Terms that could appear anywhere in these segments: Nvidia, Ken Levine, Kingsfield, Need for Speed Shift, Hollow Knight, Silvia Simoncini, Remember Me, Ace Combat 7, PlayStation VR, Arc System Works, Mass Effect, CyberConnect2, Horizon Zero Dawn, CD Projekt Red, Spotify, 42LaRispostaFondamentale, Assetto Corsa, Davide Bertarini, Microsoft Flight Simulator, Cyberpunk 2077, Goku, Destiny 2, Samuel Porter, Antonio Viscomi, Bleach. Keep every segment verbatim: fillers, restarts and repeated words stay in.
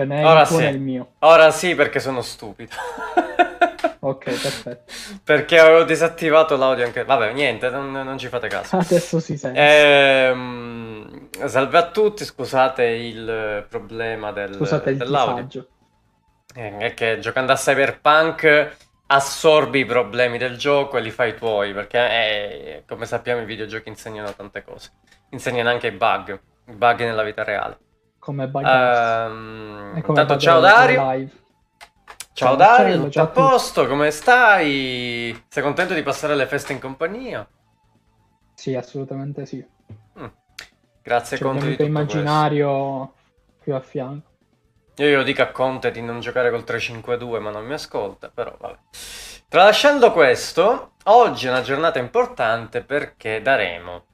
Cioè, ne hai ora il tuo sì. nel mio. Ora sì, perché sono stupido. Ok, perfetto. Perché avevo disattivato l'audio anche... Vabbè, niente, non, non ci fate caso. Adesso si sente. Ehm, salve a tutti, scusate il problema del, scusate dell'audio. Scusate il disagio. È che giocando a Cyberpunk assorbi i problemi del gioco e li fai tuoi, perché eh, come sappiamo i videogiochi insegnano tante cose. Insegnano anche i bug, i bug nella vita reale. Come bug. Um, intanto ciao Dario. Live. Ciao Dario, tutto a posto, come stai? Sei contento di passare le feste in compagnia? Sì, assolutamente sì. Mm. Grazie cioè, Conte di tutto immaginario questo. Più a fianco. Io, io dico a Conte di non giocare col tre cinque due, ma non mi ascolta, però vabbè. Tralasciando questo, oggi è una giornata importante perché daremo...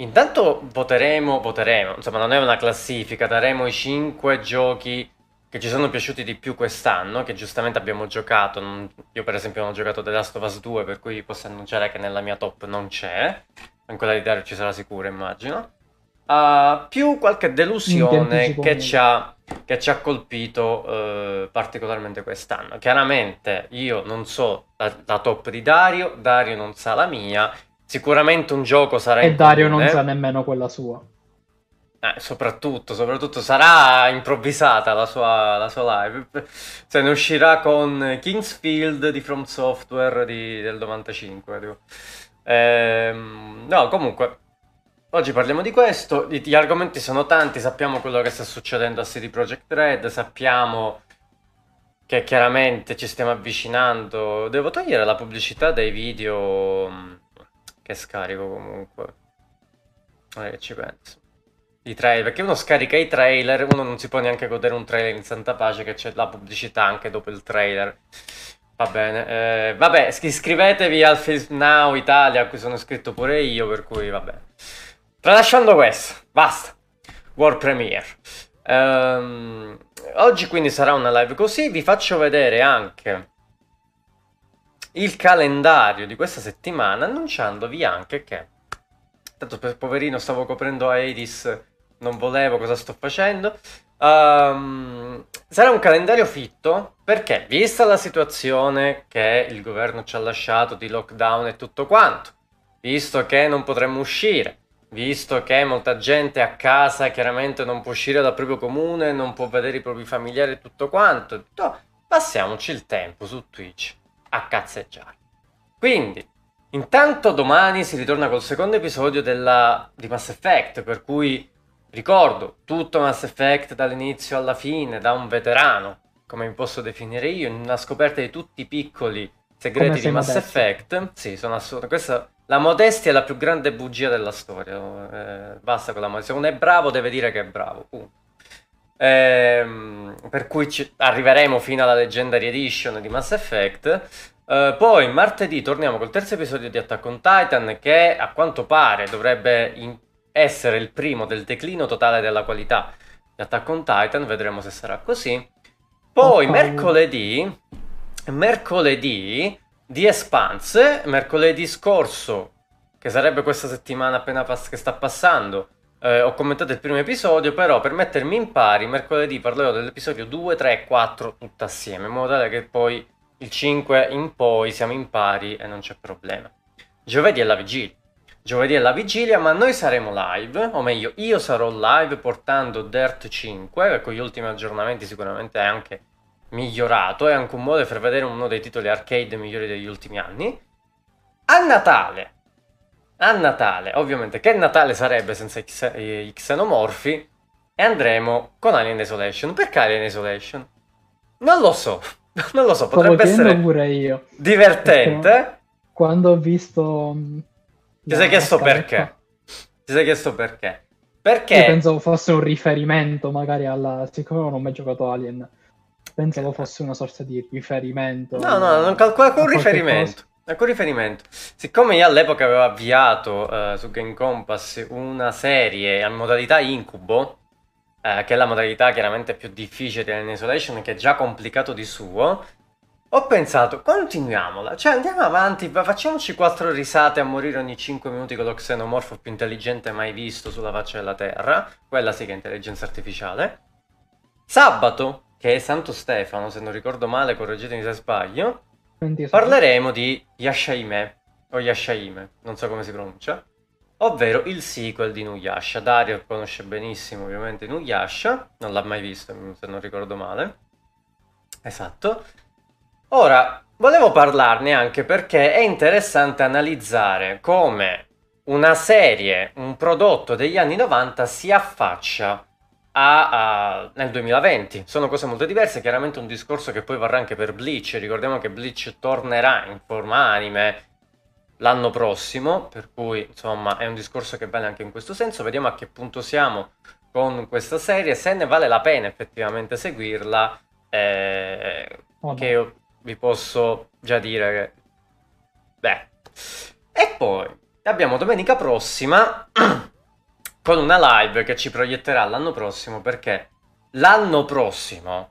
Intanto voteremo, voteremo, insomma non è una classifica, daremo i cinque giochi che ci sono piaciuti di più quest'anno, che giustamente abbiamo giocato, non... io per esempio non ho giocato The Last of Us due, per cui posso annunciare che nella mia top non c'è, in quella di Dario ci sarà sicura immagino, uh, più qualche delusione che ci, ha, che ci ha colpito uh, particolarmente quest'anno. Chiaramente io non so la, la top di Dario, Dario non sa la mia. Sicuramente un gioco sarà e Dario comune. Non sa nemmeno quella sua. Eh, soprattutto, soprattutto sarà improvvisata la sua, la sua live. Se ne uscirà con Kingsfield di From Software di, del novantacinque. Ehm, no, comunque, oggi parliamo di questo. Gli argomenti sono tanti, sappiamo quello che sta succedendo a C D Projekt Red, sappiamo... che chiaramente ci stiamo avvicinando. Devo togliere la pubblicità dai video... Che scarico comunque, allora, ci penso i trailer, perché uno scarica i trailer, uno non si può neanche godere un trailer in santa pace che c'è la pubblicità anche dopo il trailer. Va bene, eh, vabbè, iscrivetevi al Film Now Italia a cui sono iscritto pure io, per cui va bene. Tralasciando questo, basta World Premiere. ehm, oggi quindi sarà una live così, vi faccio vedere anche il calendario di questa settimana, annunciandovi anche che tanto per poverino stavo coprendo Hades, non volevo, cosa sto facendo. Um, sarà un calendario fitto perché, vista la situazione che il governo ci ha lasciato di lockdown e tutto quanto, visto che non potremmo uscire, visto che molta gente a casa chiaramente non può uscire dal proprio comune, non può vedere i propri familiari e tutto quanto, tutto, passiamoci il tempo su Twitch a cazzeggiare. Quindi intanto domani si ritorna col secondo episodio della, di Mass Effect, per cui ricordo tutto Mass Effect dall'inizio alla fine da un veterano, come mi posso definire io, in una scoperta di tutti i piccoli segreti di Mass modestia. Effect. Sì, sono assurdo. Questa, la modestia è la più grande bugia della storia, eh, basta con la modestia, se uno è bravo deve dire che è bravo, uh. Ehm, per cui ci arriveremo fino alla Legendary Edition di Mass Effect. eh, poi martedì torniamo col terzo episodio di Attack on Titan, che a quanto pare dovrebbe in- essere il primo del declino totale della qualità di Attack on Titan, vedremo se sarà così. Poi oh, mercoledì mercoledì di Expanse, mercoledì scorso che sarebbe questa settimana appena pass- che sta passando. Eh, ho commentato il primo episodio, però per mettermi in pari mercoledì parlerò dell'episodio due, tre e quattro tutto assieme, in modo tale che poi il cinque in poi siamo in pari e non c'è problema. Giovedì è la vigilia, giovedì è la vigilia, ma noi saremo live, o meglio io sarò live portando Dirt cinque, che con gli ultimi aggiornamenti sicuramente è anche migliorato, è anche un modo per vedere uno dei titoli arcade migliori degli ultimi anni. A Natale A Natale, ovviamente, che Natale sarebbe senza i xenomorfi, e andremo con Alien Isolation. Perché Alien Isolation? Non lo so, non lo so, potrebbe essere pure io. Divertente. Perché quando ho visto... Ti sei chiesto perché? Ti sei chiesto perché? Perché? Io pensavo fosse un riferimento magari alla... Siccome non ho mai giocato Alien, pensavo fosse una sorta di riferimento. No, no, non calcola con riferimento. Cosa. Ecco il riferimento. Siccome io all'epoca avevo avviato uh, su Game Compass una serie a modalità incubo, uh, che è la modalità chiaramente più difficile dell'Isolation, che è già complicato di suo, ho pensato continuiamola, cioè andiamo avanti, facciamoci quattro risate a morire ogni cinque minuti con lo xenomorfo più intelligente mai visto sulla faccia della terra, quella sì che è intelligenza artificiale. Sabato, che è Santo Stefano, se non ricordo male, correggetemi se sbaglio, parleremo di Yashahime, o Yashahime, non so come si pronuncia, ovvero il sequel di Inuyasha. Dario conosce benissimo ovviamente Inuyasha, non l'ha mai visto se non ricordo male. Esatto. Ora, volevo parlarne anche perché è interessante analizzare come una serie, un prodotto degli anni novanta si affaccia a, a, nel duemilaventi. Sono cose molto diverse, chiaramente un discorso che poi varrà anche per Bleach. Ricordiamo che Bleach tornerà in forma anime l'anno prossimo, per cui insomma è un discorso che vale anche in questo senso. Vediamo a che punto siamo con questa serie, se ne vale la pena effettivamente seguirla, eh, oh, che io vi posso già dire che... Beh, e poi abbiamo domenica prossima con una live che ci proietterà l'anno prossimo, perché l'anno prossimo,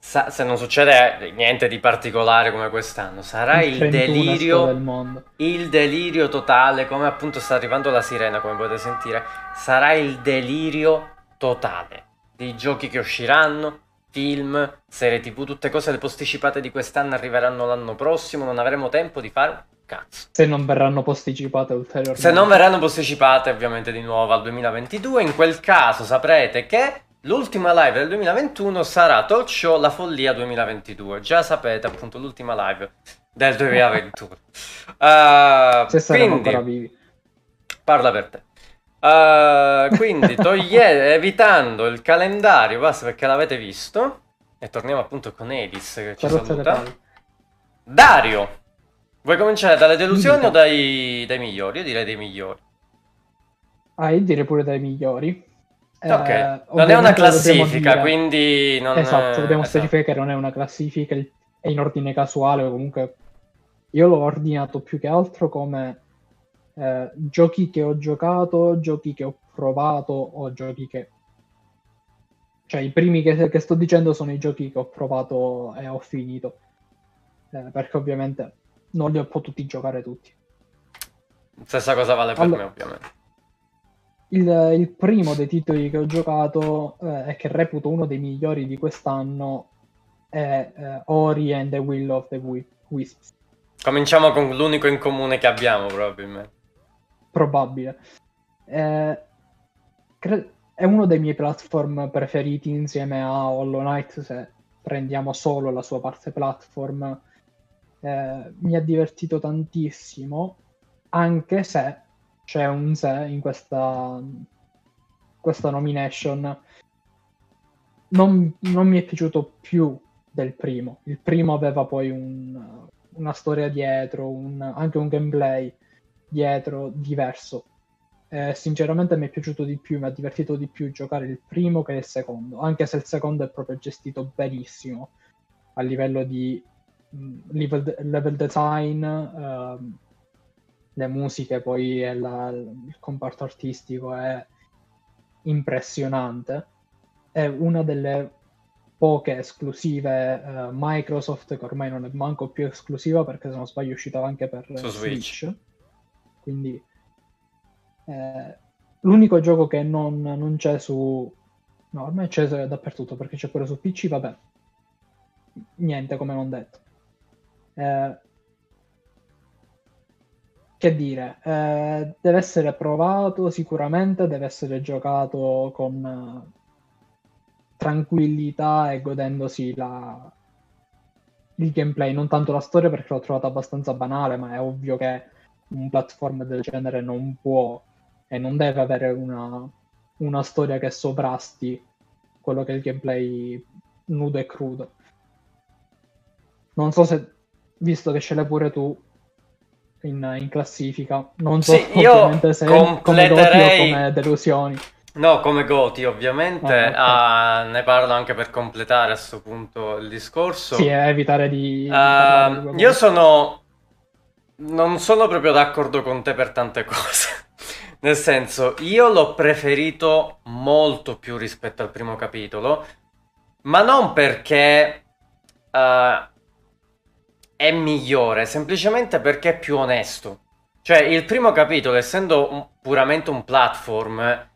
se non succede niente di particolare come quest'anno, sarà il delirio, il delirio totale, come appunto sta arrivando la sirena, come potete sentire, sarà il delirio totale dei giochi che usciranno, film, serie tv, tutte cose posticipate di quest'anno arriveranno l'anno prossimo, non avremo tempo di fare cazzo. Se non verranno posticipate ulteriormente. Se non verranno posticipate ovviamente di nuovo al duemilaventidue, in quel caso saprete che l'ultima live del duemilaventuno sarà Talk Show La Follia duemilaventidue. Già sapete appunto l'ultima live del duemilaventuno. Uh, Se saremo ancora vivi. Parla per te. Uh, quindi togliete, evitando il calendario, basta perché l'avete visto. E torniamo appunto con Edis che ci Carrozza saluta. Dario, vuoi cominciare dalle delusioni o dai, dai migliori? Io direi dei migliori. Ah, io direi pure dai migliori. Ok, eh, non è una classifica, dire... quindi... Non... Esatto, dobbiamo esatto. specificare che non è una classifica, è in ordine casuale, o comunque io l'ho ordinato più che altro come eh, giochi che ho giocato, giochi che ho provato, o giochi che... Cioè, i primi che, che sto dicendo sono i giochi che ho provato e ho finito, eh, perché ovviamente non li ho potuti giocare tutti. Stessa cosa vale per allora... me, ovviamente. Il, il primo dei titoli che ho giocato eh, e che reputo uno dei migliori di quest'anno è eh, Ori and the Will of the Wisps. Cominciamo con l'unico in comune che abbiamo, probabilmente. Probabile. Eh, è uno dei miei platform preferiti insieme a Hollow Knight, se prendiamo solo la sua parte platform. Eh, mi ha divertito tantissimo, anche se... c'è un sé in questa, questa nomination. Non, non mi è piaciuto più del primo. Il primo aveva poi un, una storia dietro, un, anche un gameplay dietro diverso. Eh, sinceramente mi è piaciuto di più, mi ha divertito di più giocare il primo che il secondo, anche se il secondo è proprio gestito benissimo a livello di level, level design, ehm, le musiche, poi è la, il comparto artistico è impressionante. È una delle poche esclusive uh, Microsoft, che ormai non è manco più esclusiva perché se non sbaglio è uscita anche per so Switch. Switch. Quindi eh, l'unico gioco che non, non c'è su... No, ormai c'è dappertutto perché c'è pure su P C, vabbè. Niente, come non detto. Eh, Che dire, eh, deve essere provato sicuramente, deve essere giocato con tranquillità e godendosi la... il gameplay, non tanto la storia perché l'ho trovata abbastanza banale, ma è ovvio che un platform del genere non può e non deve avere una, una storia che sovrasti quello che è il gameplay nudo e crudo. Non so se, visto che ce l'hai pure tu, In, in classifica, non so sì, ovviamente io se completerei... come, come delusioni. No, come Goti ovviamente, ah, okay. uh, ne parlo anche per completare a sto punto il discorso. Sì, evitare di... Uh, di io sono... non sono proprio d'accordo con te per tante cose. Nel senso, io l'ho preferito molto più rispetto al primo capitolo, ma non perché... Uh, è migliore, semplicemente perché è più onesto. Cioè, il primo capitolo, essendo un, puramente un platform,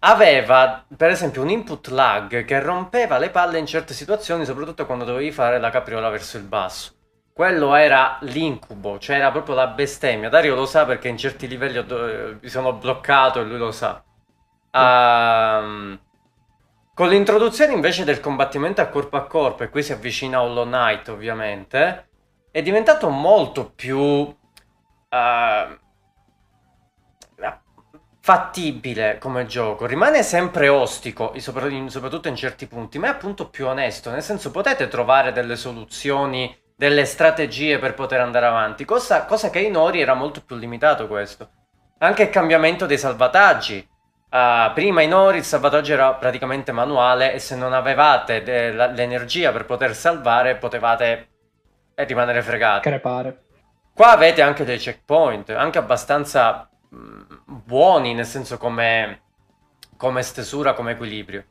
aveva per esempio un input lag che rompeva le palle in certe situazioni, soprattutto quando dovevi fare la capriola verso il basso. Quello era l'incubo, cioè era proprio la bestemmia. Dario lo sa perché in certi livelli do... mi sono bloccato e lui lo sa. Um... Con l'introduzione invece del combattimento a corpo a corpo, e qui si avvicina Hollow Knight ovviamente, è diventato molto più uh... fattibile come gioco. Rimane sempre ostico, soprattutto in certi punti, ma è appunto più onesto, nel senso potete trovare delle soluzioni, delle strategie per poter andare avanti, cosa, cosa che in Ori era molto più limitato questo. Anche il cambiamento dei salvataggi, uh, prima in Ori il salvataggio era praticamente manuale e se non avevate l'energia per poter salvare potevate eh, rimanere fregati. Crepare. Qua avete anche dei checkpoint, anche abbastanza... buoni, nel senso come, come stesura, come equilibrio.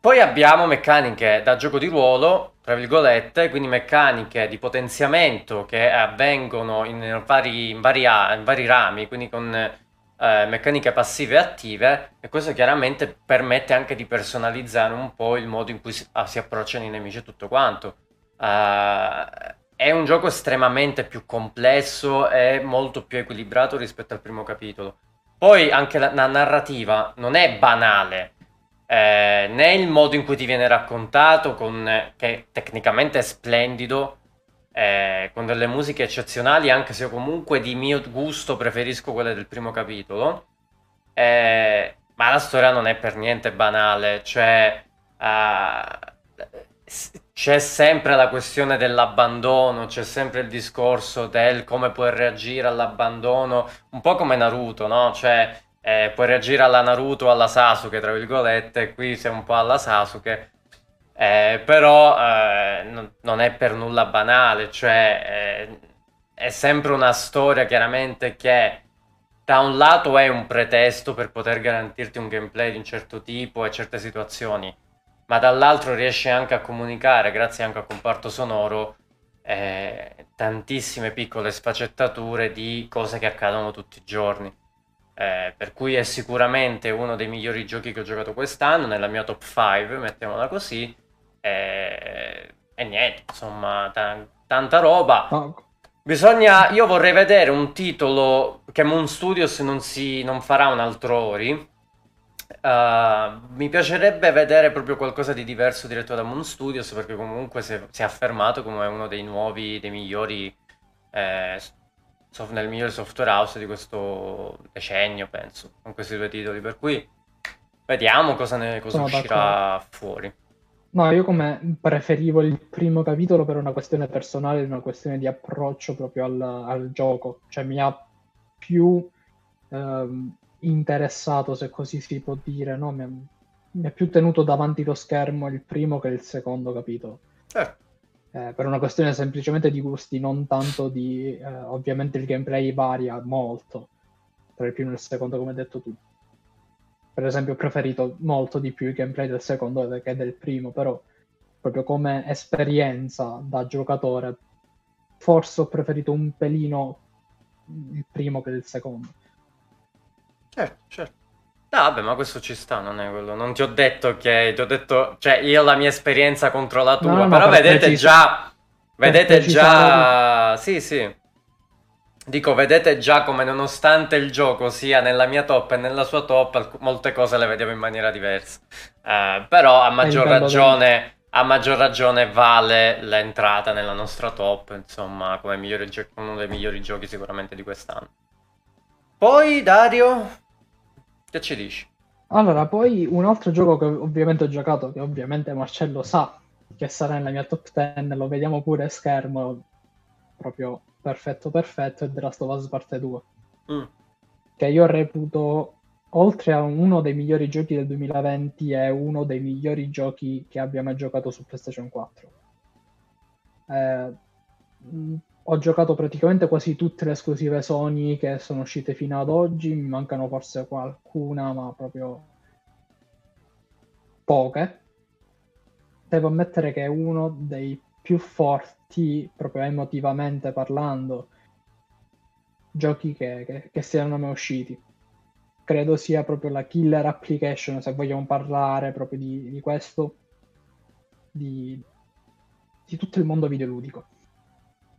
Poi abbiamo meccaniche da gioco di ruolo, tra virgolette, quindi meccaniche di potenziamento che avvengono in vari, in vari, in vari rami, quindi con eh, meccaniche passive e attive, e questo chiaramente permette anche di personalizzare un po' il modo in cui si, ah, si approcciano i nemici e tutto quanto. Uh, È un gioco estremamente più complesso e molto più equilibrato rispetto al primo capitolo. Poi anche la, la narrativa non è banale, eh, né il modo in cui ti viene raccontato, con, che tecnicamente è splendido, eh, con delle musiche eccezionali, anche se comunque di mio gusto preferisco quelle del primo capitolo. Eh, ma la storia non è per niente banale, cioè... Uh, c'è sempre la questione dell'abbandono, c'è sempre il discorso del come puoi reagire all'abbandono, un po' come Naruto, no? Cioè eh, puoi reagire alla Naruto, alla Sasuke, tra virgolette, qui sei un po' alla Sasuke, eh, però eh, n- non è per nulla banale, cioè eh, è sempre una storia chiaramente che da un lato è un pretesto per poter garantirti un gameplay di un certo tipo e certe situazioni, ma dall'altro riesce anche a comunicare, grazie anche al comparto sonoro, eh, tantissime piccole sfaccettature di cose che accadono tutti i giorni. Eh, per cui è sicuramente uno dei migliori giochi che ho giocato quest'anno, nella mia top cinque, mettiamola così, eh, e niente, insomma, t- tanta roba. Oh. Bisogna, io vorrei vedere un titolo che Moon Studios non, si, non farà un altro Ori. Uh, mi piacerebbe vedere proprio qualcosa di diverso diretto da Moon Studios, perché comunque si è, si è affermato come uno dei nuovi, dei migliori eh, soft, nel migliore software house di questo decennio, penso, con questi due titoli, per cui vediamo cosa, ne, cosa uscirà fuori. No, io come preferivo il primo capitolo per una questione personale, una questione di approccio proprio al, al gioco, cioè mi ha più... Um, interessato, se così si può dire, no? Mi è più tenuto davanti lo schermo il primo che il secondo capitolo, eh. Eh, per una questione semplicemente di gusti, non tanto di eh, ovviamente il gameplay varia molto tra il primo e il secondo, come hai detto tu. Per esempio ho preferito molto di più il gameplay del secondo che del primo, però proprio come esperienza da giocatore forse ho preferito un pelino il primo che il secondo. Certo, certo. No, vabbè, ma questo ci sta, non è quello. Non ti ho detto che... Ti ho detto... Cioè, io la mia esperienza contro la tua, no, no, però per vedete già... Vedete già... Precisare. Sì, sì. Dico, vedete già come nonostante il gioco sia nella mia top e nella sua top, alc- molte cose le vediamo in maniera diversa. Uh, però a maggior ragione... A maggior ragione vale l'entrata nella nostra top, insomma, come migliore gio- uno dei migliori giochi sicuramente di quest'anno. Poi, Dario... Che ci dici? Allora, poi un altro gioco che ovviamente ho giocato, che ovviamente Marcello sa che sarà nella mia top dieci, lo vediamo pure a schermo, proprio perfetto perfetto, è The Last of Us Part due, mm. che io reputo, oltre a uno dei migliori giochi del duemilaventi, è uno dei migliori giochi che abbia mai giocato su PlayStation quattro. Eh, mh, Ho giocato praticamente quasi tutte le esclusive Sony che sono uscite fino ad oggi, mi mancano forse qualcuna, ma proprio poche. Devo ammettere che è uno dei più forti, proprio emotivamente parlando, giochi che, che, che siano mai usciti. credo sia proprio la killer application, se vogliamo parlare proprio di, di questo, di, di tutto il mondo videoludico.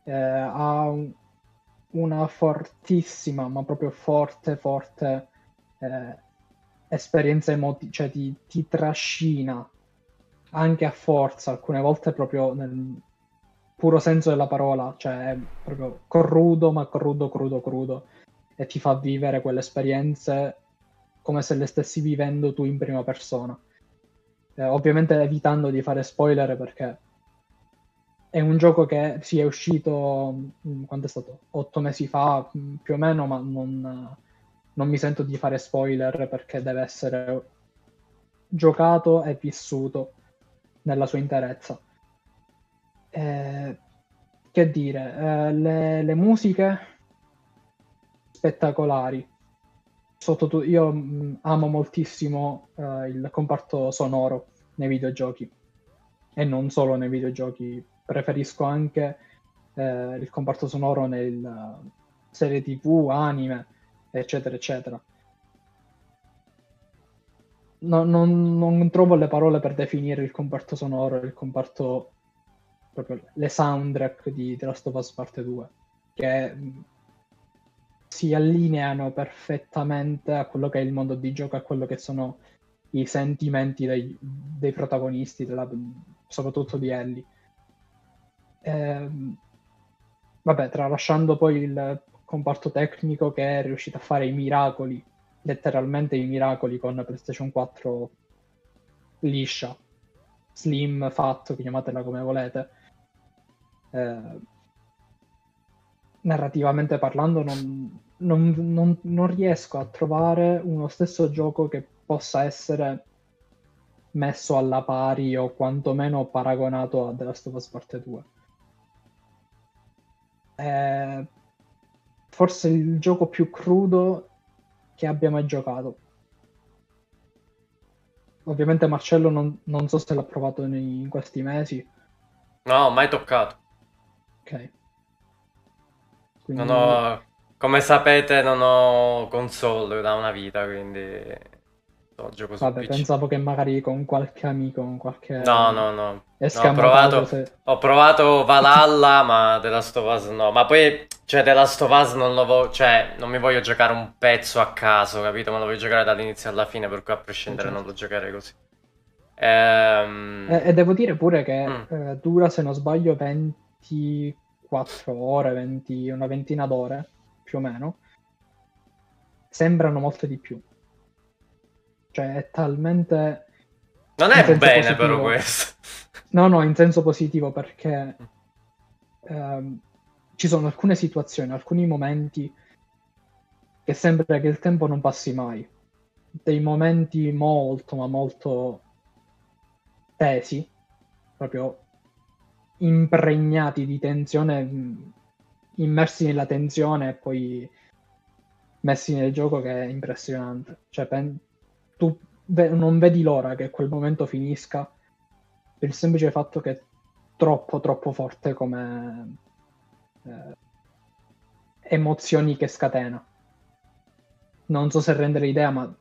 Eh, ha un, una fortissima, ma proprio forte, forte eh, esperienza emotiva, cioè ti, ti trascina anche a forza, alcune volte proprio nel puro senso della parola, cioè è proprio crudo, ma crudo, crudo, crudo. E ti fa vivere quelle esperienze come se le stessi vivendo tu in prima persona. Eh, ovviamente evitando di fare spoiler, perché è un gioco che si è uscito, quanto è stato? otto mesi fa, più o meno, ma non, non mi sento di fare spoiler perché deve essere giocato e vissuto nella sua interezza. Eh, che dire, eh, le, le musiche... spettacolari. Sotto tu- io mh, amo moltissimo uh, il comparto sonoro nei videogiochi, e non solo nei videogiochi, preferisco anche eh, il comparto sonoro nel uh, serie tv, anime, eccetera eccetera. No, non, non trovo le parole per definire il comparto sonoro, il comparto, proprio le soundtrack di The Last of Us Part due, che mh, si allineano perfettamente a quello che è il mondo di gioco, a quello che sono i sentimenti dei, dei protagonisti, della, soprattutto di Ellie. Eh, vabbè, tralasciando poi il comparto tecnico, che è riuscito a fare i miracoli, letteralmente i miracoli, con PlayStation quattro liscia, slim, fat, chiamatela come volete. Eh, narrativamente parlando non, non, non, non riesco a trovare uno stesso gioco che possa essere messo alla pari o quantomeno paragonato a The Last of Us Part due. È forse il gioco più crudo che abbia mai giocato. Ovviamente Marcello non, non so se l'ha provato nei, in questi mesi. No, mai toccato. Ok. Quindi... Non ho, come sapete, non ho console da una vita, quindi no, gioco su Vabbè, P C. Pensavo che magari con qualche amico, con qualche... No, no, no. no ho, provato, se... ho provato Valhalla, ma The Last of Us no. Ma poi, cioè, The Last of Us non lo voglio... Cioè, non mi voglio giocare un pezzo a caso, capito? Ma lo voglio giocare dall'inizio alla fine, per cui a prescindere certo. non lo giocare così. Ehm... E, e devo dire pure che mm. eh, dura, se non sbaglio, venti quattro ore, venti, una ventina d'ore più o meno, sembrano molte di più, cioè è talmente... Non è bene positivo, però questo no no in senso positivo, perché ehm, ci sono alcune situazioni, alcuni momenti che sembra che il tempo non passi mai, dei momenti molto ma molto tesi, proprio impregnati di tensione, immersi nella tensione e poi messi nel gioco, che è impressionante. Cioè pen- tu ve- non vedi l'ora che quel momento finisca, per il semplice fatto che è troppo troppo forte come eh, emozioni che scatena. Non so se rendere l'idea, ma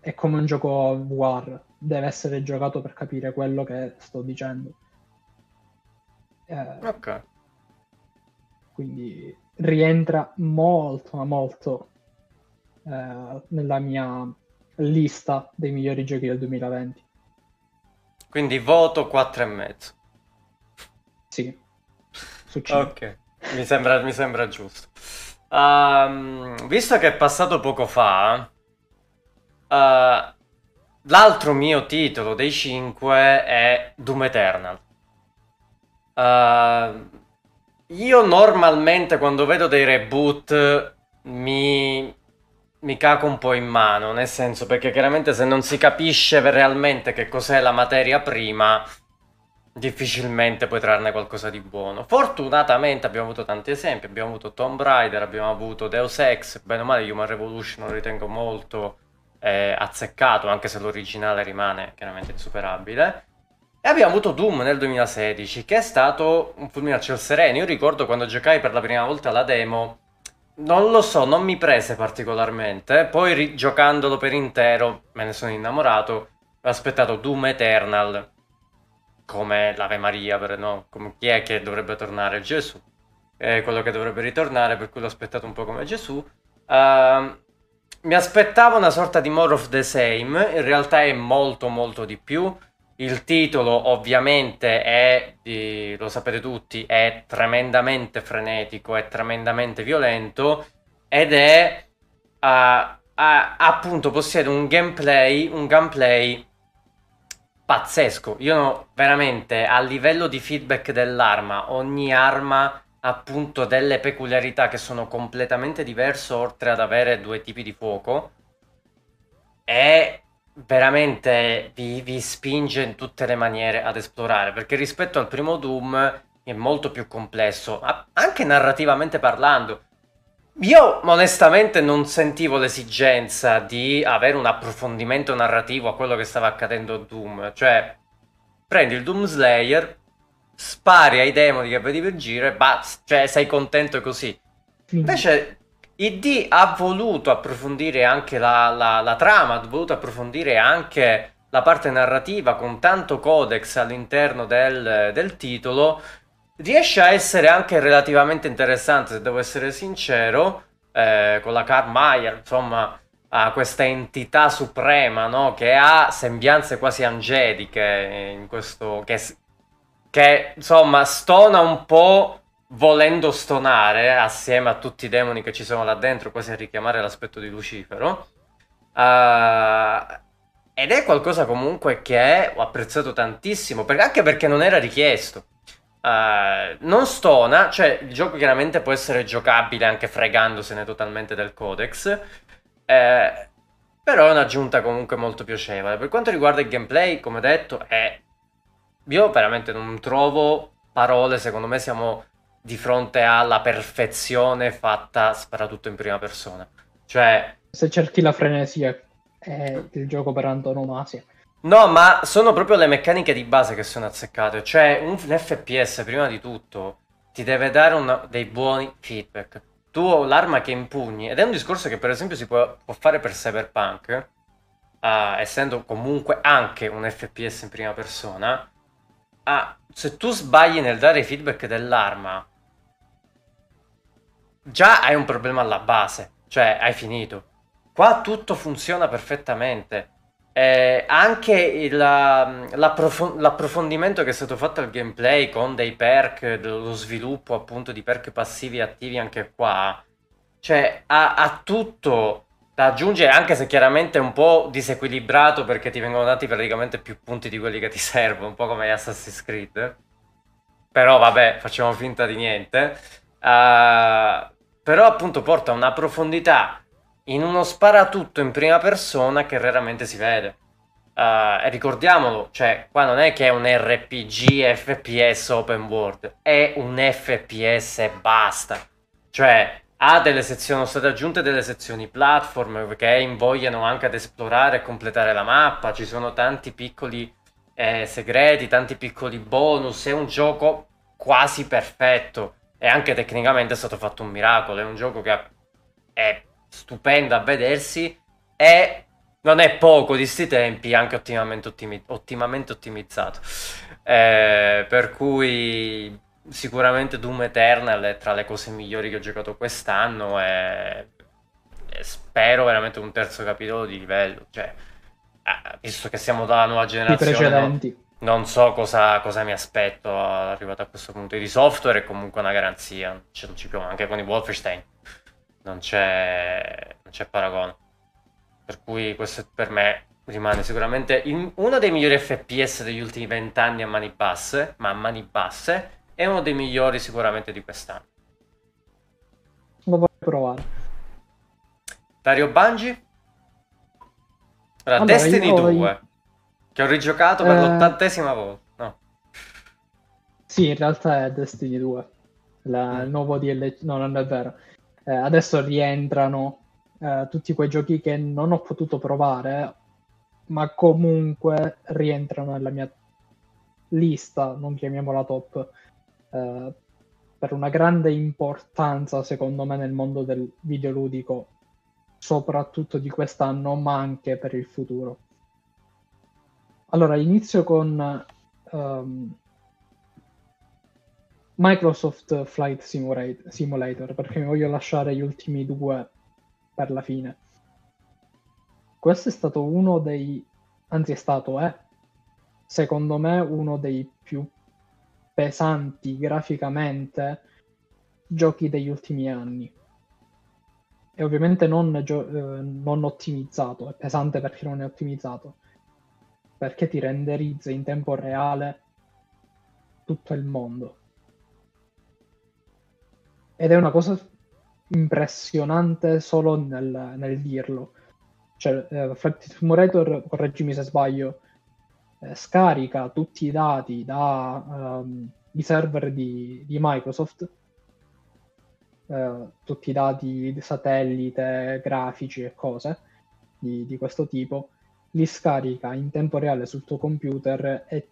è come un gioco V R, deve essere giocato per capire quello che sto dicendo. Eh, ok. Quindi rientra molto ma molto eh, nella mia lista dei migliori giochi del duemilaventi. Quindi voto quattro e mezzo. Sì. Succede. Ok, mi sembra, mi sembra giusto. Um, visto che è passato poco fa, uh, l'altro mio titolo dei cinque è Doom Eternal. Uh, io normalmente quando vedo dei reboot mi, mi caco un po' in mano, nel senso, perché chiaramente se non si capisce realmente che cos'è la materia prima, difficilmente puoi trarne qualcosa di buono. Fortunatamente abbiamo avuto tanti esempi, abbiamo avuto Tomb Raider, abbiamo avuto Deus Ex, bene o male Human Revolution lo ritengo molto eh, azzeccato, anche se l'originale rimane chiaramente insuperabile. E abbiamo avuto Doom nel duemilasedici, che è stato un fulmine a ciel sereno. Io ricordo quando giocai per la prima volta alla demo, Non lo so, non mi prese particolarmente. Poi giocandolo per intero me ne sono innamorato. Ho aspettato Doom Eternal come l'Ave Maria, per, no? Come, chi è che dovrebbe tornare? Gesù. È quello che dovrebbe ritornare, per cui l'ho aspettato un po' come Gesù. Uh, mi aspettavo una sorta di more of the same, in realtà è molto molto di più. Il titolo ovviamente è, di, lo sapete tutti, è tremendamente frenetico, è tremendamente violento ed è uh, uh, appunto possiede un gameplay, un gameplay pazzesco. Io no, veramente a livello di feedback dell'arma, ogni arma appunto delle peculiarità che sono completamente diverse, oltre ad avere due tipi di fuoco, è veramente vi, vi spinge in tutte le maniere ad esplorare, perché rispetto al primo Doom è molto più complesso anche narrativamente parlando. Io onestamente non sentivo l'esigenza di avere un approfondimento narrativo a quello che stava accadendo a Doom, cioè prendi il Doom Slayer, spari ai demoni che vedi per giro e basta, cioè sei contento così. Invece I D ha voluto approfondire anche la, la, la trama, ha voluto approfondire anche la parte narrativa con tanto codex all'interno del, del titolo. Riesce a essere anche relativamente interessante, se devo essere sincero, eh, con la Carmire, insomma, ha questa entità suprema, no? Che ha sembianze quasi angeliche, in questo, che, che insomma stona un po', volendo stonare assieme a tutti i demoni che ci sono là dentro, quasi a richiamare l'aspetto di Lucifero. Uh, ed è qualcosa comunque che ho apprezzato tantissimo, per, anche perché non era richiesto. Uh, non stona, cioè il gioco chiaramente può essere giocabile anche fregandosene totalmente del codex, eh, però è un'aggiunta comunque molto piacevole. Per quanto riguarda il gameplay, come detto, è... io veramente non trovo parole, secondo me siamo di fronte alla perfezione fatta soprattutto in prima persona. Cioè, se cerchi la frenesia è il gioco per antonomasia. No, ma sono proprio le meccaniche di base che sono azzeccate. Cioè, un F P S prima di tutto ti deve dare una, dei buoni feedback. Tu l'arma che impugni, ed è un discorso che per esempio si può, può fare per Cyberpunk, uh, essendo comunque anche un F P S in prima persona. Uh, se tu sbagli nel dare feedback dell'arma, già hai un problema alla base, cioè hai finito. Qua tutto funziona perfettamente. Eh, anche l'approfondimento che è stato fatto al gameplay con dei perk, dello sviluppo appunto di perk passivi e attivi anche qua, cioè ha, ha tutto da aggiungere, anche se chiaramente è un po' disequilibrato perché ti vengono dati praticamente più punti di quelli che ti servono, un po' come Assassin's Creed, però vabbè, facciamo finta di niente. Uh, però appunto porta una profondità in uno sparatutto in prima persona che raramente si vede. Uh, e ricordiamolo, cioè, qua non è che è un R P G F P S open world, è un F P S e basta. Cioè, ha delle sezioni, sono state aggiunte delle sezioni platform che invogliano anche ad esplorare e completare la mappa, ci sono tanti piccoli eh, segreti, tanti piccoli bonus, è un gioco quasi perfetto, e anche tecnicamente è stato fatto un miracolo, è un gioco che ha, è stupendo a vedersi e non è poco di sti tempi, anche ottimamente, ottimi- ottimamente ottimizzato, eh, per cui sicuramente Doom Eternal è tra le cose migliori che ho giocato quest'anno e, e spero veramente un terzo capitolo di livello, cioè, visto che siamo dalla nuova generazione non, non so cosa, cosa mi aspetto arrivato a questo punto. Di software è comunque una garanzia, ce lo ci piove anche con i Wolfenstein, non c'è non c'è paragone, per cui questo per me rimane sicuramente in, uno dei migliori F P S degli ultimi vent'anni a mani basse, ma a mani basse è uno dei migliori sicuramente di quest'anno. Lo voglio provare. Dario Bungie? Allora, allora Destiny due voglio... che ho rigiocato per eh... l'ottantesima volta. No. Sì, in realtà è Destiny due, la... il nuovo D L C, no, non è vero. Eh, adesso rientrano eh, tutti quei giochi che non ho potuto provare, ma comunque rientrano nella mia lista, non chiamiamola top, eh, per una grande importanza, secondo me, nel mondo del videoludico, soprattutto di quest'anno, ma anche per il futuro. Allora, inizio con um, Microsoft Flight Simulator, perché mi voglio lasciare gli ultimi due per la fine. Questo è stato uno dei... anzi è stato, eh, secondo me, uno dei più pesanti graficamente giochi degli ultimi anni. E ovviamente non, gio- eh, non ottimizzato, è pesante perché non è ottimizzato, perché ti renderizza in tempo reale tutto il mondo. Ed è una cosa impressionante solo nel, nel dirlo. Cioè, eh, Flight Simulator, correggimi se sbaglio, eh, scarica tutti i dati da um, i server di, di Microsoft, eh, tutti i dati di satellite, grafici e cose di, di questo tipo, li scarica in tempo reale sul tuo computer e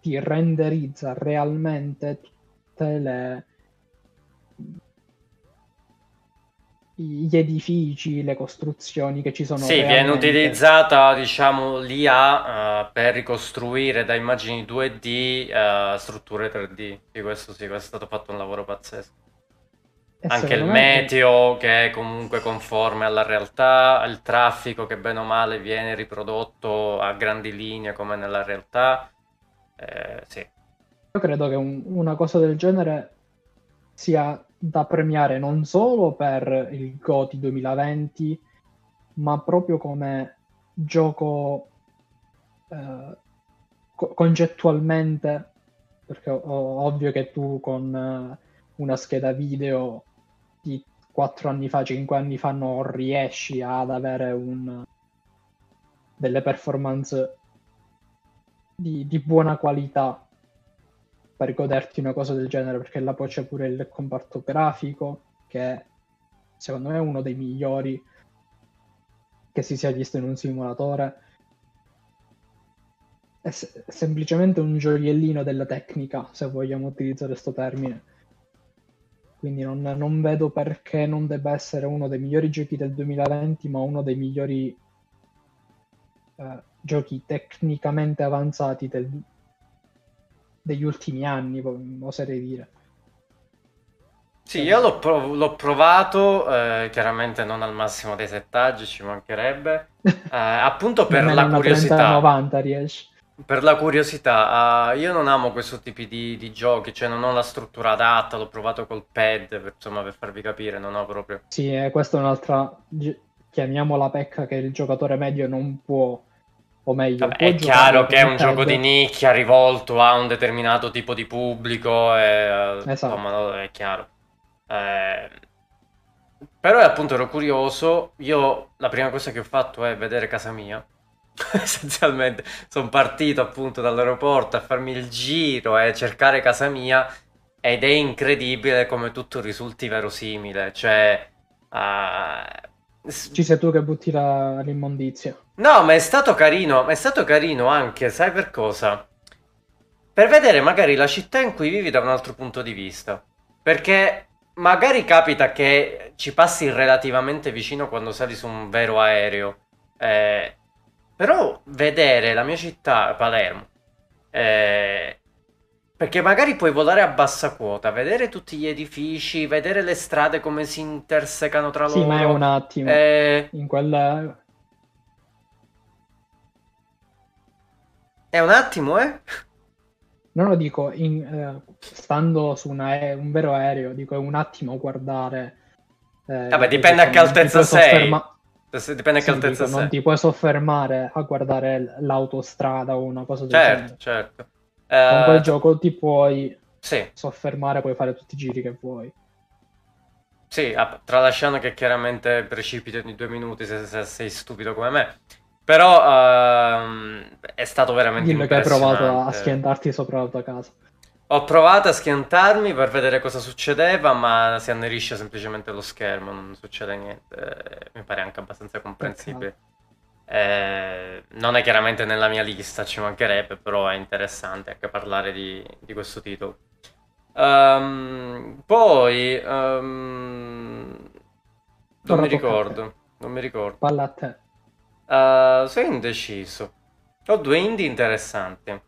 ti renderizza realmente tutte le gli edifici, le costruzioni che ci sono. Sì, realmente. Viene utilizzata, diciamo, l'I A uh, per ricostruire da immagini due D uh, strutture tre D. Sì, questo sì, questo è stato fatto un lavoro pazzesco. E anche il meteo che... che è comunque conforme alla realtà, il traffico che bene o male viene riprodotto a grandi linee come nella realtà. Eh, sì. Io credo che un, una cosa del genere sia da premiare non solo per il G O T Y duemilaventi, ma proprio come gioco eh, co- concettualmente, perché o- ovvio che tu con una scheda video di quattro anni fa, cinque anni fa non riesci ad avere un delle performance di, di buona qualità per goderti una cosa del genere, perché là poi c'è pure il comparto grafico, che secondo me è uno dei migliori che si sia visto in un simulatore. È se- semplicemente un gioiellino della tecnica, se vogliamo utilizzare questo termine. Quindi non, non vedo perché non debba essere uno dei migliori giochi del duemilaventi, ma uno dei migliori eh, giochi tecnicamente avanzati del degli ultimi anni, oserei dire. Sì, io l'ho, prov- l'ho provato, eh, chiaramente non al massimo dei settaggi, ci mancherebbe, eh, appunto per la curiosità. novanta riesci. Per la curiosità, uh, io non amo questo tipo di, di giochi, cioè non ho la struttura adatta, l'ho provato col pad, per, insomma, per farvi capire, non ho proprio... Sì, eh, questa è un'altra, chiamiamola pecca, che il giocatore medio non può... O meglio, vabbè, è chiaro che è un gioco di nicchia rivolto a un determinato tipo di pubblico, e, esatto. Insomma, è chiaro. Eh, però appunto ero curioso, io la prima cosa che ho fatto è vedere casa mia, essenzialmente. Sono partito appunto dall'aeroporto a farmi il giro e cercare casa mia, ed è incredibile come tutto risulti verosimile, cioè... Uh, ci sei tu che butti la, l'immondizia. No, ma è stato carino, ma è stato carino anche, sai per cosa? Per vedere magari la città in cui vivi da un altro punto di vista. Perché magari capita che ci passi relativamente vicino quando sali su un vero aereo. Eh, però vedere la mia città, Palermo, eh, perché magari puoi volare a bassa quota, vedere tutti gli edifici, vedere le strade come si intersecano tra loro. Sì, ma è un attimo. Eh... In quella... È un attimo, eh? No, lo dico, in, eh, stando su una, un vero aereo, dico, è un attimo guardare... Eh, Vabbè, dipende a che altezza sei. Sofferma... Dipende a che sì, altezza dico, sei. Non ti puoi soffermare a guardare l'autostrada o una cosa del certo, genere. Certo, certo. Con quel uh, gioco ti puoi sì. soffermare, puoi fare tutti i giri che vuoi. Sì, tralasciando che chiaramente precipiti ogni due minuti se, se sei stupido come me. Però uh, è stato veramente Dillo impressionante. Dillo che hai provato a schiantarti sopra la tua casa. Ho provato a schiantarmi per vedere cosa succedeva, ma si annerisce semplicemente lo schermo, non succede niente. Mi pare anche abbastanza comprensibile. Peccato. Eh, non è chiaramente nella mia lista, ci mancherebbe, però è interessante anche parlare di, di questo titolo. Um, poi um, non mi ricordo, non mi ricordo. Palla a te. Uh, sono indeciso. Ho due indie interessanti.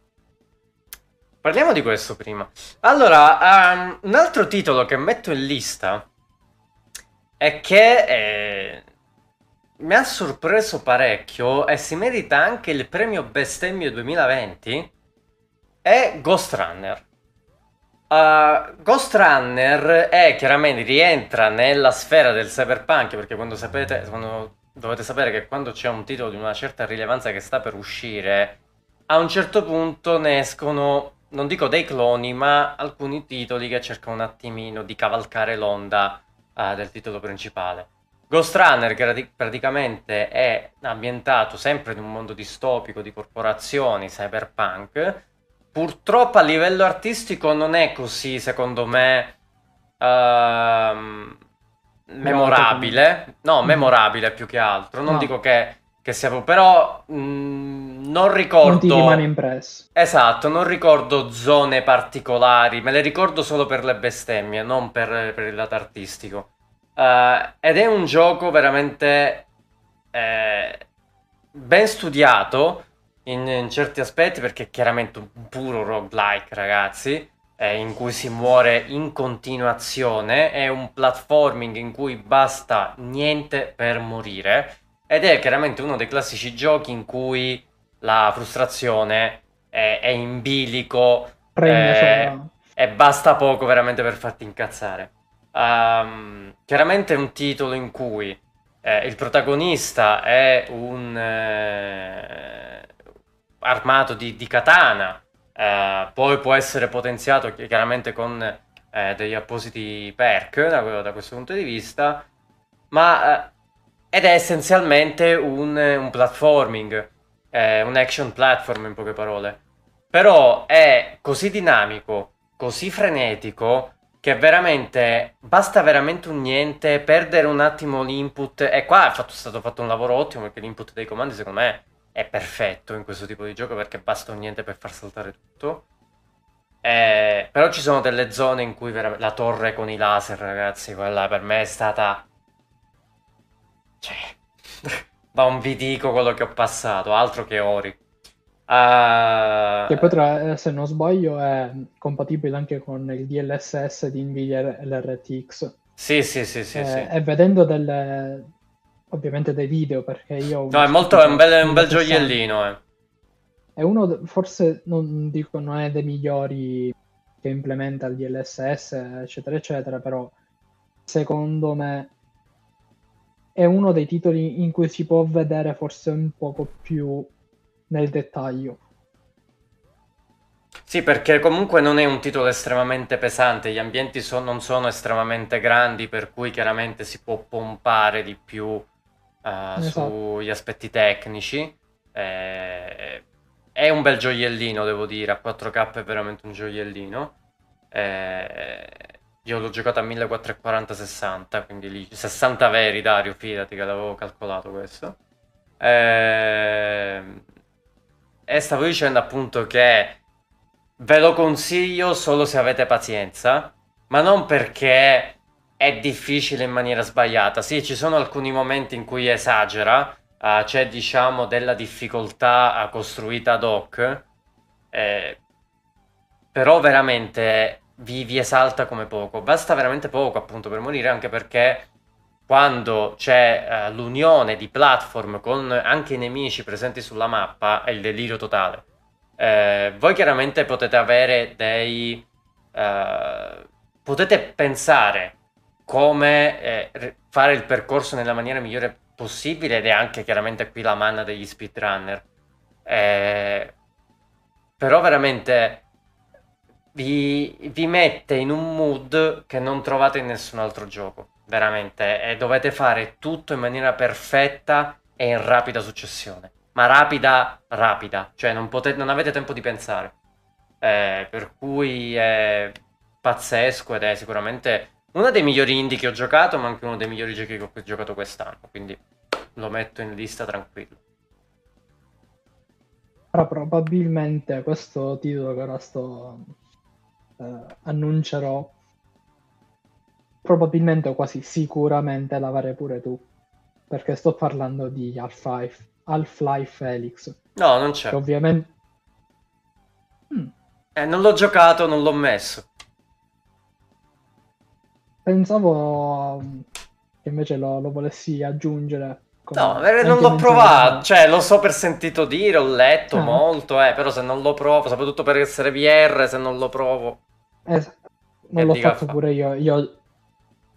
Parliamo di questo prima. Allora, um, un altro titolo che metto in lista è che eh, mi ha sorpreso parecchio e si merita anche il premio Bestemmio duemilaventi, è Ghostrunner. Uh, Ghostrunner è chiaramente, rientra nella sfera del cyberpunk, perché quando sapete, quando, dovete sapere che quando c'è un titolo di una certa rilevanza che sta per uscire, a un certo punto ne escono, non dico dei cloni, ma alcuni titoli che cercano un attimino di cavalcare l'onda uh, del titolo principale. Ghostrunner, che praticamente è ambientato sempre in un mondo distopico di corporazioni, cyberpunk, purtroppo a livello artistico non è così, secondo me, uh, memorabile. No, memorabile più che altro. Non no. dico che... che siamo, però mh, non ricordo. Non ti rimane impresso. Esatto, non ricordo zone particolari, me le ricordo solo per le bestemmie, non per, per il lato artistico. Uh, ed è un gioco veramente eh, ben studiato in, in certi aspetti, perché è chiaramente un puro roguelike, ragazzi, eh, in cui si muore in continuazione. È un platforming in cui basta niente per morire. Ed è chiaramente uno dei classici giochi in cui la frustrazione è, è in bilico è, e basta poco veramente per farti incazzare. Um, chiaramente è un titolo in cui eh, il protagonista è un eh, armato di, di katana, eh, poi può essere potenziato chiaramente con eh, degli appositi perk da, da questo punto di vista, ma... Eh, ed è essenzialmente un, un platforming, eh, un action platform in poche parole. Però è così dinamico, così frenetico, che veramente basta veramente un niente, perdere un attimo l'input. E qua è, fatto, è stato fatto un lavoro ottimo, perché l'input dei comandi secondo me è perfetto in questo tipo di gioco, perché basta un niente per far saltare tutto. Eh, però ci sono delle zone in cui vera- la torre con i laser, ragazzi, quella per me è stata... Cioè, non vi dico quello che ho passato, altro che Ori. Uh... Che poi, tra, se non sbaglio, è compatibile anche con il D L S S di Nvidia e l'R T X. Sì, sì, sì, sì, eh, sì. E vedendo delle, ovviamente dei video, perché io... No, è molto, è un bel, un bel gioiellino, eh. È uno, forse, non dico, non è dei migliori che implementa il D L S S, eccetera, eccetera, però secondo me... è uno dei titoli in cui si può vedere forse un poco più nel dettaglio. Sì, perché comunque non è un titolo estremamente pesante, gli ambienti so- non sono estremamente grandi, per cui chiaramente si può pompare di più uh, esatto. sugli aspetti tecnici. Eh, è un bel gioiellino, devo dire, a quattro K è veramente un gioiellino. Eh, Io l'ho giocata a millequattrocentoquaranta sessanta, quindi lì sessanta veri, Dario, fidati che l'avevo calcolato questo. E... e stavo dicendo appunto che ve lo consiglio solo se avete pazienza, ma non perché è difficile in maniera sbagliata. Sì, ci sono alcuni momenti in cui esagera, uh, c'è diciamo della difficoltà costruita ad hoc, eh, però veramente... Vi, vi esalta come poco, basta veramente poco appunto per morire, anche perché quando c'è uh, l'unione di platform con anche i nemici presenti sulla mappa è il delirio totale. Eh, voi chiaramente potete avere dei... Uh, potete pensare come eh, fare il percorso nella maniera migliore possibile, ed è anche chiaramente qui la manna degli speedrunner. Eh, però veramente... Vi, vi mette in un mood che non trovate in nessun altro gioco, veramente, e dovete fare tutto in maniera perfetta e in rapida successione, ma rapida rapida, cioè non, potete, non avete tempo di pensare, eh, per cui è pazzesco ed è sicuramente uno dei migliori indie che ho giocato, ma anche uno dei migliori giochi che ho giocato quest'anno, quindi lo metto in lista tranquillo. Però probabilmente questo titolo che ora sto eh, annuncerò probabilmente o quasi sicuramente la avrai pure tu, perché sto parlando di Half-Life Half-Life Alyx. No, non c'è. Ovviamente mm. eh, non l'ho giocato, non l'ho messo. Pensavo che invece lo, lo volessi aggiungere. No, non l'ho provato, cioè lo so per sentito dire, ho letto ah. molto, eh, però se non lo provo, soprattutto per essere V R, se non lo provo... Es- non l'ho fatto fa. pure io, io